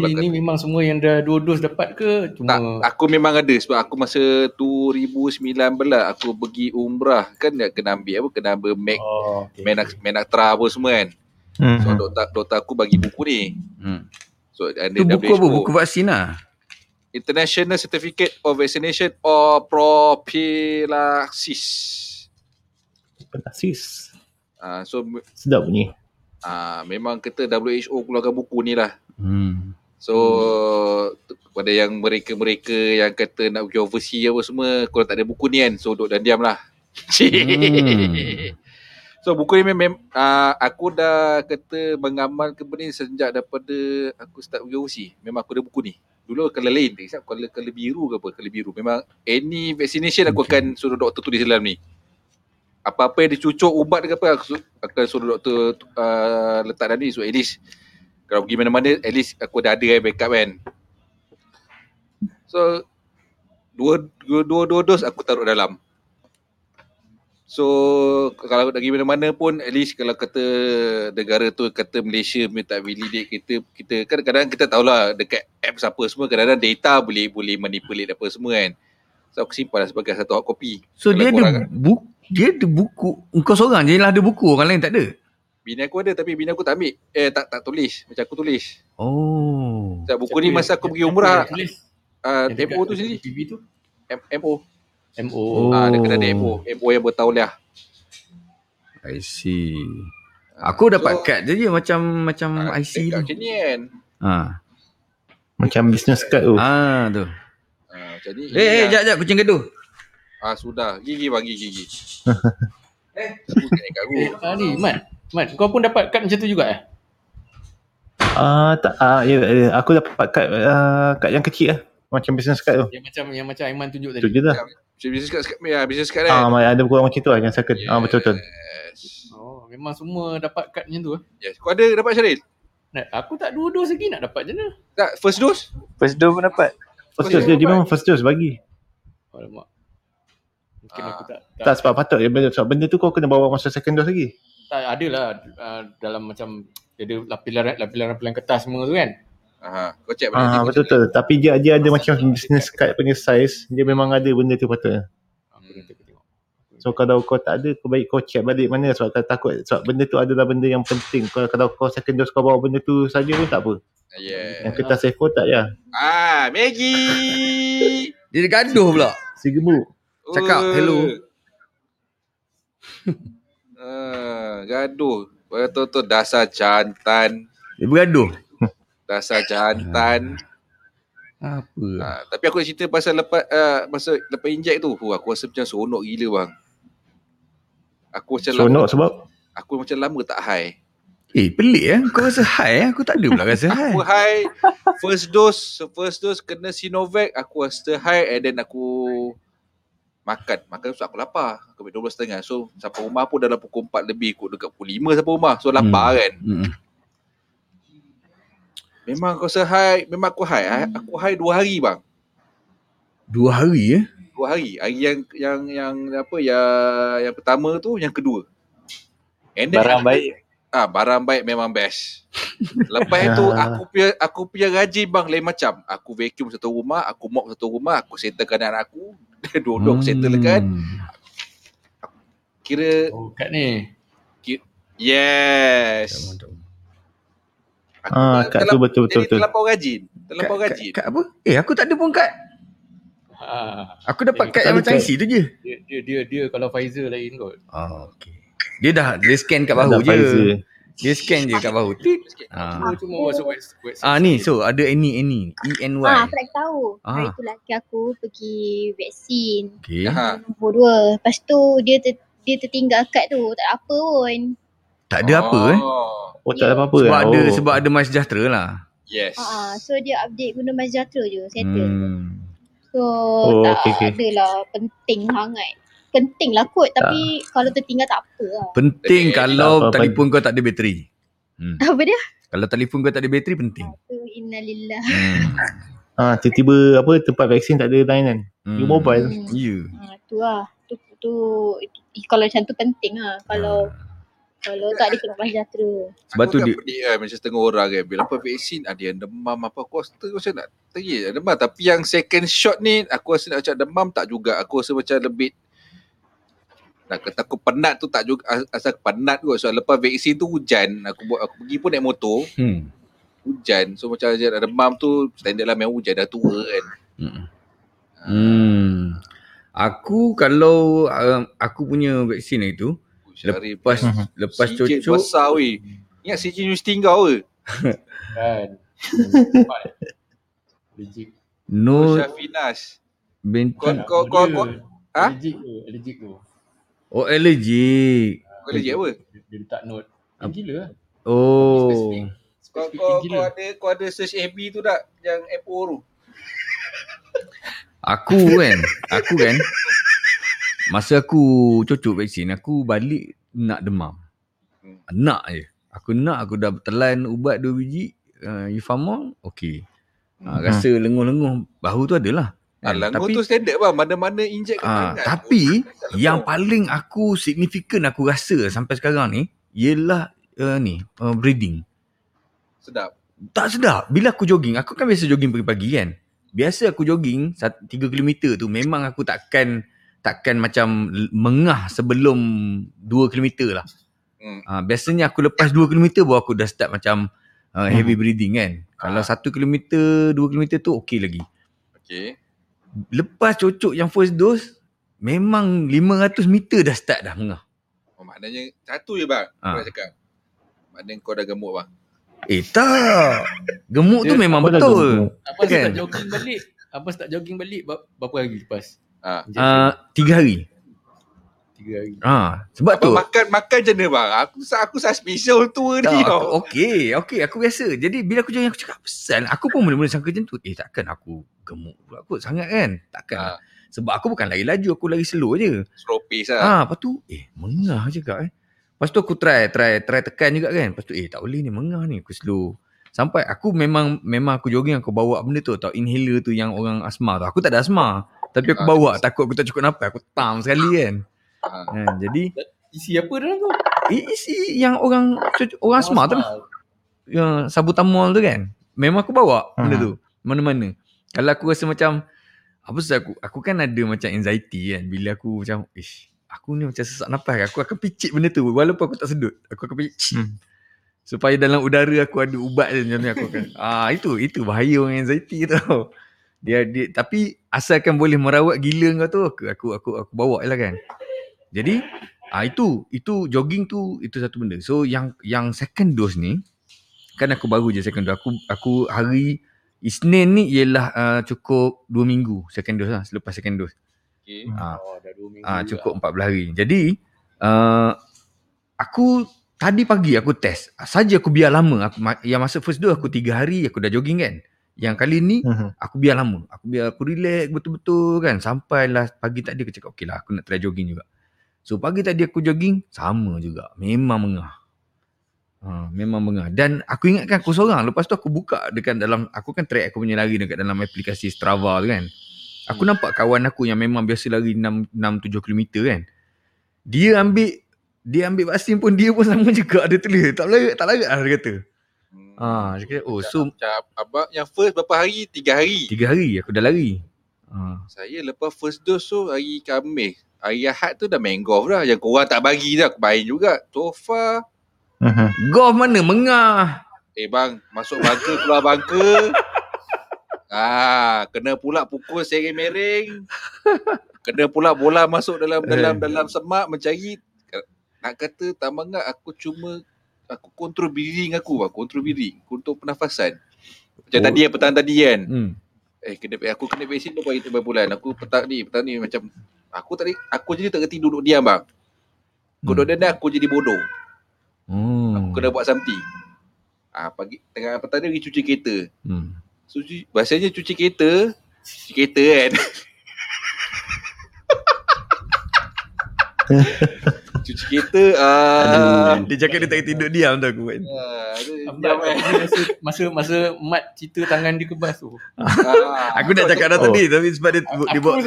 Ini memang semua yang dah 2 dos dapat ke? Cuma... Tak, aku memang ada. Sebab aku masa 2019 aku pergi umrah kan, kena ambil apa, kena ambil Menaktra apa semua kan. So doktor aku bagi buku ni. So itu buku apa? Buku vaksin lah. International Certificate of Vaccination or Prophylaxis. Prophylaxis. So sedap ni. Memang kata WHO keluarkan buku ni lah. So pada yang mereka-mereka yang kata nak pergi overseas apa semua, korang tak ada buku ni kan, so duduk dan diam lah. So buku ni memang aku dah kata mengamal ke benda sejak daripada aku start UOC. Memang aku ada buku ni. Dulu kalau lain, kalau biru ke apa, kalau biru. Memang any vaccination aku akan suruh doktor tulis dalam ni. Apa-apa yang dicucuk ubat ke apa, aku akan suruh doktor letak dalam ni. So at least kalau pergi mana-mana, at least aku dah ada backup kan. So dua dos aku taruh dalam. So kalau nak pergi mana-mana pun, at least kalau kata negara tu kata Malaysia tak validate kita kadang-kadang kita tahulah dekat apps apa semua, kadang-kadang data boleh manipulate apa semua kan. So aku simpan sebagai satu hard copy. So kalau dia ada buku. Engkau seorang je lah ada buku, orang lain tak ada. Bini aku ada, tapi bini aku tak ambil. Tak tulis macam aku tulis. Oh. So, buku ni masa aku pergi umrah. Tempo tu sini TV tu MO dia kena ada MO yang bertauliah. I see. Aku dapat kad je macam IC tu macam ni kan. Macam business card tu. Tu. Macam ni. Jap kucing gaduh. Sudah gigi bagi gigi. Aku kena garu. Ni Mat kau pun dapat kad macam tu juga aku dapat kad yang kecil macam business card tu. Yang macam Aiman tunjuk tadi. Tunjuk dah. Business card kan. Ada kurang macam tu lah yang second. Betul. Oh, memang semua dapat card macam tu. Yes. Kau ada dapat Syaril? Aku tak dua dose lagi, nak dapat je lah. Tak, first dose? First dose pun dapat. First dose dia memang first dose bagi. Alamak. Mungkin aku tak. Tak sebab patut sebab benda tu kau kena bawa masa second dose lagi. Tak adalah dalam macam dia ada lapilan-lapilan kertas semua tu kan. Kau check benda tu. Betul. Tapi dia ada macam business card punya size. Dia memang ada benda tu patutnya. So kalau kau tak ada, kau baik kau check balik mana. Sebab takut. Sebab benda tu adalah benda yang penting. Kalau kau second dose kau bawa benda tu saja pun tak apa. Yeah. Yang kertas safe tak ya. Maggie. Dia gaduh pula. Si gemuk. Cakap hello. Gaduh. Betul-betul dasar jantan. Dia bergaduh. Rasa jantan. Apa? Tapi aku nak cerita pasal lepas injek tu. Aku rasa macam seronok gila bang. Aku macam seronok sebab aku macam lama tak high. Pelik eh. Kau rasa high eh? Aku tak ada pula rasa high. Aku high first dose kena Sinovac, aku rasa high, and then aku makan sebab aku lapar. Aku ambil 12.30. So sampai rumah pun dalam pukul 4 lebih, aku dekat pukul 5 sampai rumah. So lapar kan. Memang kau high, memang aku high. Aku high 2 hari bang. 2 hari eh? 2 hari. Hari yang pertama tu, yang kedua. And barang baik. Barang baik memang best. Lepas tu aku punya rajin bang, lain macam. Aku vacuum satu rumah, aku mop satu rumah, aku settlekan anak aku. Dua-dua aku settlekan. Kira kat ni. Yes. Aku kat tu betul-betul. Terlampau rajin. Kat apa? Aku tak ada pun kad. Aku dapat kad yang macam IC tu je. Dia kalau Pfizer lain kot. Okey. Dia scan kat bahu je. Dia scan je kat bahu. Cuma WhatsApp. Ni so ada any ENY. Aku tak tahu. Hari tu laki aku pergi vaksin. Okey. Nombor 2. Lepas tu dia tertinggal kad tu. Tak ada apa pun. Tak ada apa tak ada apa-apa sebab kan? Sebab ada MySejahtera lah. Yes. So dia update guna MySejahtera je, settle. So tak adalah penting sangat. Penting lah kot, tapi kalau tertinggal tak apa lah. Penting kalau telefon kau tak ada bateri. Apa dia? Kalau telefon kau tak ada bateri penting. Innalillah. Tiba-tiba tempat vaksin tak ada layanan. You mobile. You. Itulah. Tu kalau macam tu penting lah. Kalau tak ada kena MySejahtera. Sebab tu dia macam setengah orang kan, bila apa vaksin ada yang demam apa, aku rasa macam nak terik demam. Tapi yang second shot ni aku rasa nak macam demam tak juga. Aku rasa macam lebih nak kata aku penat tu tak juga. Asal penat kot. So lepas vaksin tu hujan. Aku pergi pun naik motor. Hujan. So macam ada demam tu standard lah, memang hujan dah tua kan. Aku kalau aku punya vaksin itu lepas cucuk besar weh. Ingat CJ University kau ke? Kan. No Syafinas. Kau allergic. Oh allergic. Kau legit apa? Dia letak note. Gila lah. Oh. Kau ada search FB tu tak? Yang MO tu? Aku kan. Masa aku cucuk vaksin, aku balik nak demam. Nak je. Aku dah telan ubat 2 biji. Yufamol, okey. Rasa lenguh-lenguh bahu tu adalah. Lenguh tu standard bang. Mana-mana inject kan. Tapi yang paling aku signifikan aku rasa sampai sekarang ni ialah breathing. Sedap. Tak sedap. Bila aku jogging, aku kan biasa jogging pagi-pagi kan. Biasa aku jogging 3 km tu memang aku takkan macam mengah sebelum 2 km lah. Biasanya aku lepas 2 km baru aku dah start macam heavy breathing kan. Kalau 1 km, 2 km tu okey lagi. Okey. Lepas cucuk yang first dose, memang 500 meter dah start dah mengah. Oh, maknanya satu je bang. Aku nak cakap. Maknanya kau dah gemuk bang. Tak. Gemuk tu memang betul. Abang tak jogging balik. Abang tak jogging balik berapa hari lepas? 3 hari. Sebab abang tu makan je ni bang. Aku special tua ni tau. Okey, aku biasa. Jadi bila aku jogging aku cakap pesan, aku pun mula-mula sangka macam tu. Takkan aku gemuk pula kot sangat kan? Takkan. Sebab aku bukan lari laju, aku lari slow je. Slow pace lah. Lepas tu mengah je kat. Lepas tu aku try tekan juga kan. Lepas tu tak boleh ni mengah ni, aku slow. Sampai aku memang aku jogging aku bawa benda tu tau, inhaler tu yang orang asma tu. Aku tak ada asma, tapi aku bawa takut aku tak cukup nafas, aku tam sekali kan. Jadi isi apa dalam tu? Isi yang orang asma tu lah. Yang sabutamol tu kan. Memang aku bawa benda tu mana-mana. Kalau aku rasa macam apa sebab aku kan ada macam anxiety kan. Bila aku macam aku ni macam sesak nafas, aku akan picit benda tu walaupun aku tak sedut. Aku akan picit. Supaya dalam udara aku ada ubat je macam ni aku akan. Itu bahaya orang anxiety tau. Dia tapi asalkan boleh merawat gila kau tu aku bawa jelah kan. Jadi itu jogging tu itu satu benda. So yang second dose ni kan aku baru je second dose. Aku hari Isnin ni ialah cukup 2 minggu second dose lah, selepas second dose. Okey. Dah 2 minggu. Cukup 14 hari. Jadi aku tadi pagi aku test. Saja aku biar lama. Yang masa first dose aku 3 hari aku dah jogging kan. Yang kali ni aku biar lama. Aku relax betul-betul kan. Sampailah pagi tadi aku cakap okeylah aku nak try jogging juga. So pagi tadi aku jogging sama juga. Memang mengah. Dan aku ingatkan aku seorang. Lepas tu aku buka dekat dalam, aku kan track aku punya lari dekat dalam aplikasi Strava tu kan. Aku nampak kawan aku yang memang biasa lari 6-7 km kan. Dia ambil vaksin pun dia pun sama juga ada tulis. Tak larat lah dia kata. Dia kata macam abang yang first berapa hari? 3 hari. 3 hari aku dah lari. Saya lepas first dose tu hari Khamis. Hari Ahad tu dah main golf dah. Yang korang tak bagi dah. Aku main juga. So far. Golf mana? Mengah. Bang. Masuk bangka, keluar bangka. Kena pula pukul sering-mering. Kena pula bola masuk dalam semak mencari. Nak kata tak mengah. Aku kontrol breathing aku. Kontrol breathing. Kontrol pernafasan. Macam tadi petang tadi kan. Aku kena vaksin berapa hari bulan. Aku petang ni macam. Aku jadi tak kerti duduk diam bang. Aku duduk diam aku jadi bodoh. Aku kena buat something. Pagi tengah petang ni pergi cuci kereta. So, biasanya cuci kereta kan. Cuci kereta dia cakap dia tak tidur diam tu aku kan. Masa Mat cerita tangan dia kebas tu. Aku nak cakap dah tadi tapi sebab dia buat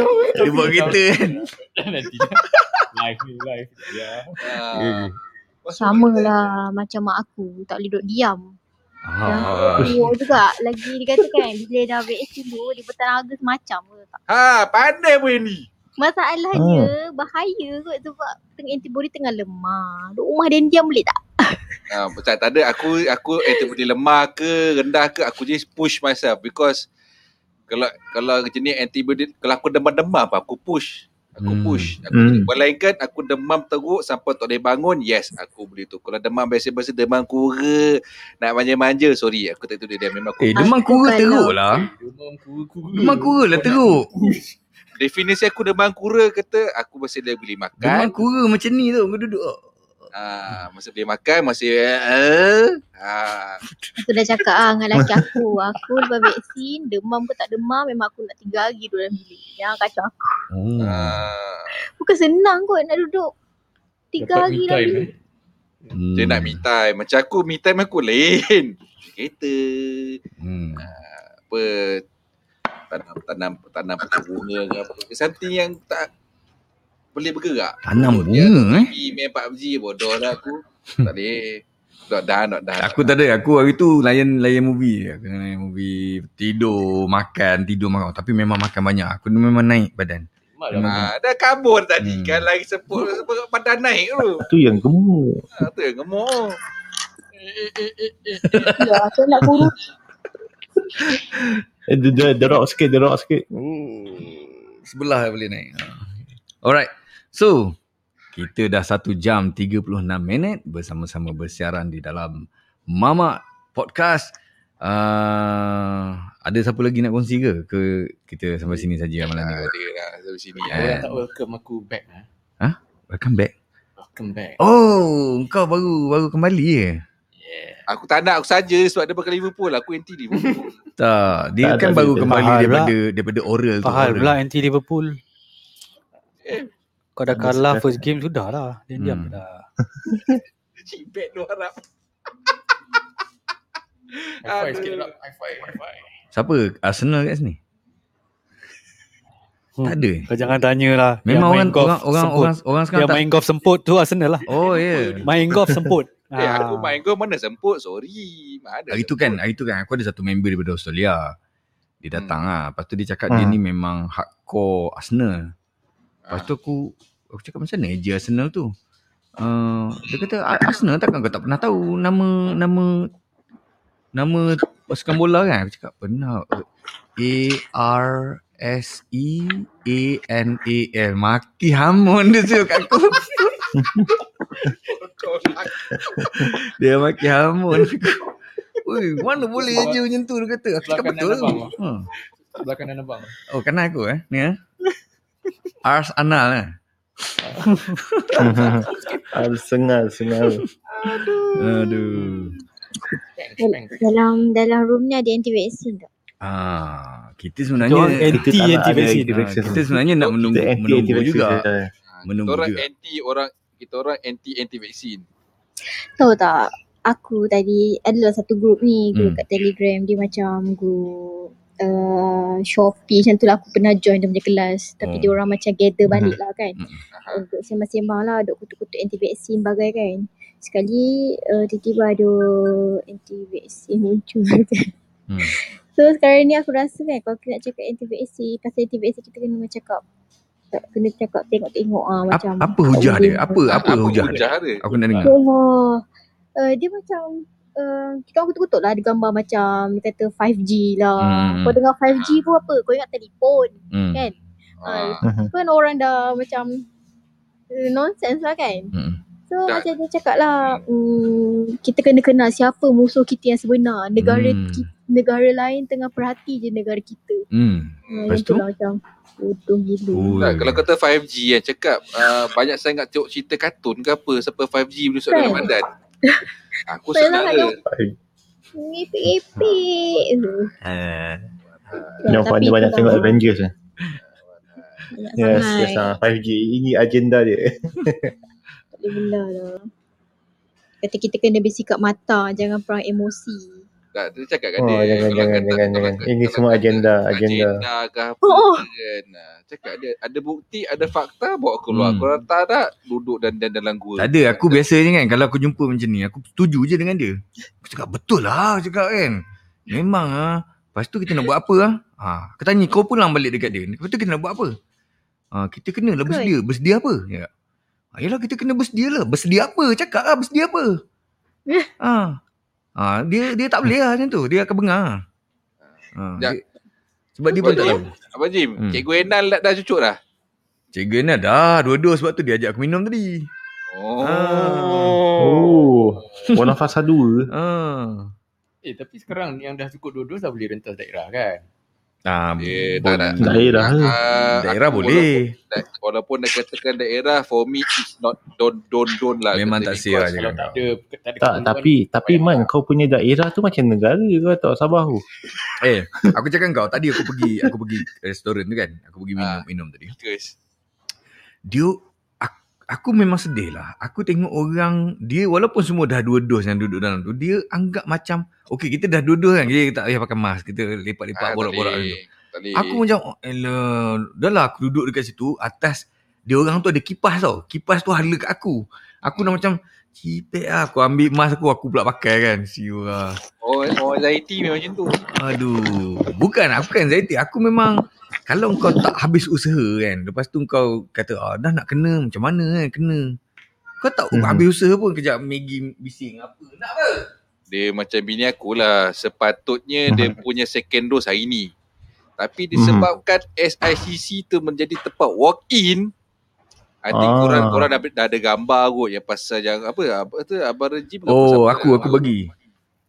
kereta kan. Nanti live dia. Sama lah macam mak aku tak boleh duduk diam. Dia juga lagi dikatakan bila dah vaksin tu dia bertenaga semacam tak. Pandai pun ni. Masalahnya bahaya kot sebab antibody tengah lemah. Duk rumah dan diam boleh tak? Betul tak ada. Aku antibody lemah ke rendah ke aku just push myself because kalau jenis antibody kalau aku demam apa aku push. Melainkan aku demam teruk sampai tak boleh bangun. Yes, aku boleh tu. Kalau demam biasa-biasa demam kura nak manja-manja. Sorry, aku tak tahu dia memang aku. Demam kura teruk lah. Demam kura lah teruk. Definisi aku demam kura kata aku masih boleh makan. Demam kura macam ni tu aku duduk. Masa boleh makan, masih aku dah cakap dengan lelaki aku lepas vaksin, demam ke tak demam, memang aku nak 3 hari duduk dalam bilik. Jangan kacau aku. Bukan senang kot nak duduk 3 hari lagi. Dia nak me time. Macam aku, me time aku lain. Kereta. Apa, tanam bunga ke apa. Something yang tak boleh bergerak. Tanam bunga main PUBG bodoh lah aku. Tak boleh. Not done. Aku tak ada. Aku hari tu layan movie. Aku layan movie. Tidur, makan. Tapi memang makan banyak. Aku memang naik badan. Dah kabur tadi kan lagi sepuluh badan naik tu. Tu yang gemuk. Ya, aku nak kurus. Derok sikit. Sebelah boleh naik. Alright. So, kita dah 1 jam 36 minit bersama-sama bersiaran di dalam Mamak Podcast. Ada siapa lagi nak kongsi ke kita sampai sini saja malam ni? Sampai sini. Tak welcome aku back. Welcome back. Oh, kau baru kembali ya? Yeah. Aku tak nak aku saja sebab dia pakai Liverpool. Aku anti Liverpool. Tak, dia tak kan baru kembali daripada oral tu. Fahal pula anti Liverpool. Kau dah kalah first game sudah lah. Dia diam dah. Cibet lu harap. High five sikit lah. High five. Siapa? Arsenal kat sini? Tak ada. Kau jangan tanya lah. Memang orang sekarang yang main golf semput tu Arsenal lah. Oh ya. Yeah. Main golf semput. Aku main golf mana semput? Sorry. Hari tu kan aku ada satu member daripada Australia. Dia datang lah. Lepas tu dia cakap dia ni memang hardcore Arsenal. Lepas tu aku cakap macam mana je Arsenal tu. Dia kata Arsenal takkan kau tak pernah tahu nama pasukan bola kan? Aku cakap pernah. ARSEANAL. Maki hamun dia tu kat aku. Dia maki hamun aku. Oi, mana boleh je macam tu dia kata. Aku cakap betul. Sebelah kanan abang. Oh, kanan aku ni Arsenal lah. Arsenal. Aduh. Dalam room ni ada anti-vaksin tak? Kita sebenarnya anti-vaksin. Kita sebenarnya nak menunggu juga. Kita orang anti-vaksin. Tahu tak? Aku tadi adalah satu grup ni, grup kat Telegram, dia macam grup Shopee macam tu lah. Aku pernah join dia punya kelas. Tapi dia orang macam gather balik lah kan, untuk sembang-sembang lah, duk kutuk-kutuk anti-vaksin bagai kan. Sekali tiba-tiba ada anti-vaksin muncul kan. So sekarang ni aku rasa kan, kalau kita nak cakap anti-vaksin, pasal anti-vaksin kita kena cakap tengok-tengok macam apa hujah dia? Apa hujah dia? Aku nak dengar. Dia macam kita orang kutuk-kutuk lah. Ada gambar macam dia kata 5G lah. Kau dengar 5G pun apa? Kau ingat telefon kan? Kan orang dah macam nonsense lah kan. So macam dia cakap lah, kita kena kenal siapa musuh kita yang sebenar. Negara lain tengah perhati je negara kita. Lepas tu lah macam bodoh gila. Kalau kata 5G kan, cakap banyak sangat tengok cerita kartun ke apa, siapa 5G boleh suat dalam badan. Aku sebenarnya ngipik-ngipik. Nampak ni banyak tengok Avengers lah. Yes, 5G. Ini agenda dia. Tak boleh benar lah. Kata kita kena bersikap mata, jangan perang emosi. Tak, dia cakap kat dia. Jangan. Ini semua agenda ke apa kan. Cakap dia, ada bukti, ada fakta, bawa keluar. Korang tak duduk dan dalam gua. Tak ada, aku biasanya kan, kalau aku jumpa macam ni, aku setuju je dengan dia. Aku cakap, betul lah, cakap kan. Memang lah. Lepas tu kita nak buat apa lah. Aku tanya, kau pulang balik dekat dia. Lepas tu kita nak buat apa? Kita kena lah bersedia. Bersedia apa? Ya. Yelah, kita kena bersedia lah. Bersedia apa? Cakap lah, bersedia apa? Dia tak boleh lah macam tu. Dia akan bengar. Sebab dia pun tak tahu. Abang Jim, Cikgu Enal dah cucuk dah? Cikgu Enal dah. Dua-dua sebab tu dia ajak aku minum tadi. Orang nafas dua. Tapi sekarang yang dah cukup dua-dua dah boleh rentas daerah kan? Daerah daerah boleh. Walaupun dah katakan daerah, for me it's not don't lah. Memang tak siar je kan. Tak, tapi Man, kau punya daerah tu macam negara kau tahu, Sabah tu. Aku cakap kau tadi aku pergi restoran tu kan. Aku pergi minum tadi. Terus dia, aku memang sedih lah. Aku tengok orang, dia walaupun semua dah dua dos yang duduk dalam tu, dia anggap macam, okay, kita dah dua dos kan, kita tak payah pakai mask, kita lepak-lepak, borak-borak tu. Aku macam, dah lah aku duduk dekat situ, atas, dia orang tu ada kipas tau. Kipas tu hala kat aku. Aku dah macam, cipek lah, aku ambil mask aku pula pakai kan. Siul lah. Oh, anxiety memang macam tu. Aduh, bukan anxiety. Aku memang, kalau kau tak habis usaha kan, lepas tu kau kata dah nak kena, macam mana kan kena. Kau tak habis usaha pun, kejap Maggie bising apa, nak apa. Dia macam bini akulah, sepatutnya dia punya second dose hari ni. Tapi disebabkan SICC tu menjadi tempat walk in, I think korang dah ada gambar kot yang pasal yang apa tu, Abang Rejim. Oh, aku bagi.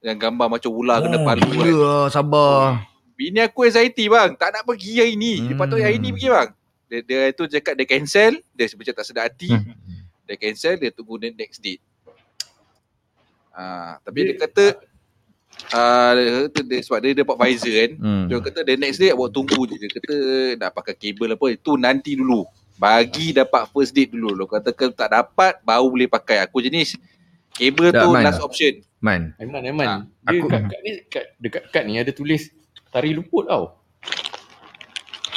Yang gambar macam ular kena palu kan. Ya, Sabar. Bini aku anxiety bang, tak nak pergi hari ni. Dia patut hari ni pergi bang. Dia tu cakap dia cancel, dia macam tak sedar hati. Dia cancel, dia tunggu next date. Tapi dia kata sebab dia dapat Pfizer kan. Dia kata the next date awak tunggu je. Dia kata nak pakai kabel apa, itu nanti dulu. Bagi dapat first date dulu. Dia kata kalau tak dapat baru boleh pakai. Aku jenis kabel tu last option. Aiman. Dia dekat ni ada tulis tari luput tau.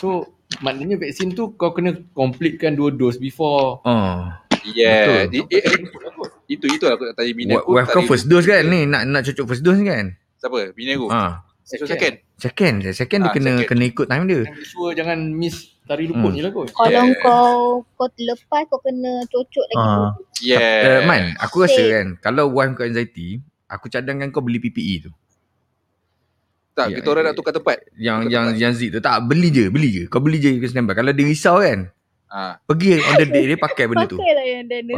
So maknanya vaksin tu kau kena completekan 2 dos before. Yeah. Itu lah aku nak tanya bini aku. Wife kau first dose kan ni, nak cucuk first dose kan. Siapa? Bini aku. Second dia kena ikut time dia. Sure jangan miss tari luput je lah kot. Kalau kau terlepas kau kena cucuk lagi. Man, aku rasa kan kalau wife kau anxiety, aku cadangkan kau beli PPE tu. Tak, kita orang nak tukar tempat. Yang Z tu. Tak, beli je. Kau beli je, kau standby. Kalau dia risau kan, pergi on the day dia pakai benda tu.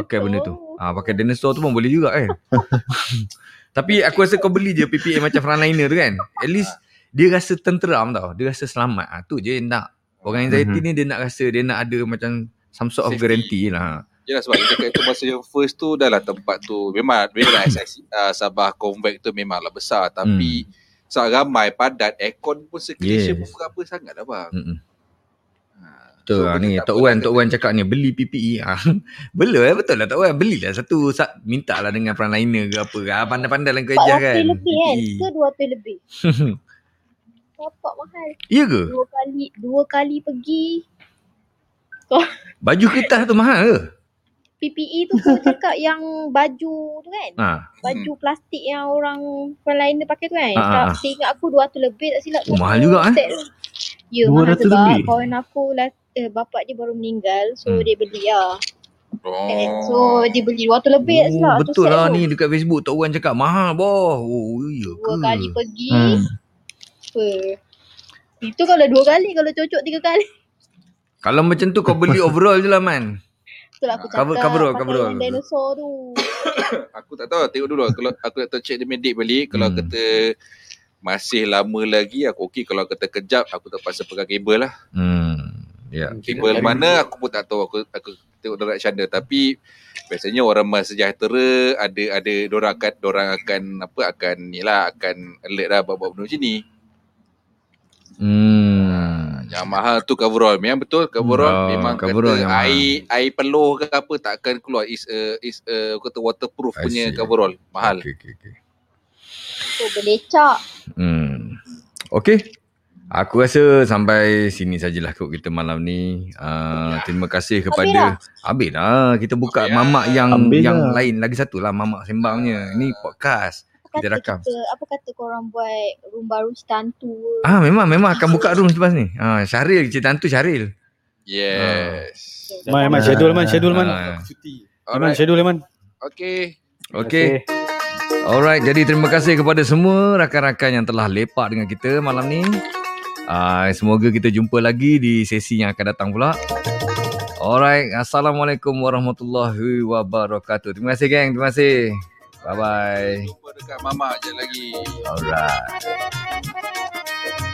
Pakai benda tu. Pakai dinosaur tu pun boleh juga kan. Tapi aku rasa kau beli je PPA macam frontliner tu kan. At least dia rasa tenteram tau. Dia rasa selamat. Tu je nak. Orang anxiety ni dia nak rasa, dia nak ada macam some sort of guarantee lah. Yelah sebab dia cakap itu masa yang first tu dah lah tempat tu. Memang Sabah Convac tu memang lah besar. Tapi sangat ramai, padat, aircon pun circulation pun berapa sangat lah bang. Betul so, lah ni, Tok Wan cakap ni, beli PPE. Betul lah Tok Wan, belilah satu, minta lah dengan frontliner ke apa ke, pandai-pandai lah kerja kan. 4 lebih kan, ke 2 lebih. Dapat mahal. Iya ke? Dua kali pergi. Baju kertas tu mahal ke? PPE tu kau cakap yang baju tu kan. Baju plastik yang orang frontliner pakai tu kan. Saya ingat aku 200 lebih tak silap. Mahal juga kan? Ya mahal sebab kawan aku bapak dia baru meninggal. So dia beli lah. So dia beli 200 lebih tak silap. Betul lah ni dekat Facebook Tok Wan cakap mahal boh. Ya ke? 2 kali pergi. Itu kalau 2 kali, kalau cocok 3 kali. Kalau macam tu kau beli overall je lah Man. Itulah aku cakap cover pakai dinosaur tu. Aku tak tahu, tengok dulu. Kalau aku nak check dia medik balik, kalau kata masih lama lagi aku okey, kalau kata kejap aku terpaksa pegang kabel lah. Kabel mana aku pun tak tahu, aku tengok direction dia. Tapi biasanya orang MySejahtera ada dorang akan alert lah buat benda macam ni. Yang mahal tu coverall. Memang betul coverall. Memang coverall kata air peluh ke apa tak akan keluar. Is kata waterproof punya coverall. Mahal. Okay. Oh, belecak. Okay. Aku rasa sampai sini sajalah kot kita malam ni. Terima kasih kepada Habislah. Kita buka mamak yang lain lagi satu lah, mamak sembangnya. Ini podcast. Apa kata korang buat room baru cerita hantu? Memang akan buka room selepas ni. Syahril cerita hantu Syahril. Yes. Man schedule man. Aku cuti. Man schedule man. Okay. Alright, jadi terima kasih kepada semua rakan-rakan yang telah lepak dengan kita malam ni. Semoga kita jumpa lagi di sesi yang akan datang pula. Alright, Assalamualaikum warahmatullahi wabarakatuh. Terima kasih geng, terima kasih. Bye-bye. Jumpa dekat Mamak je lagi. Alright.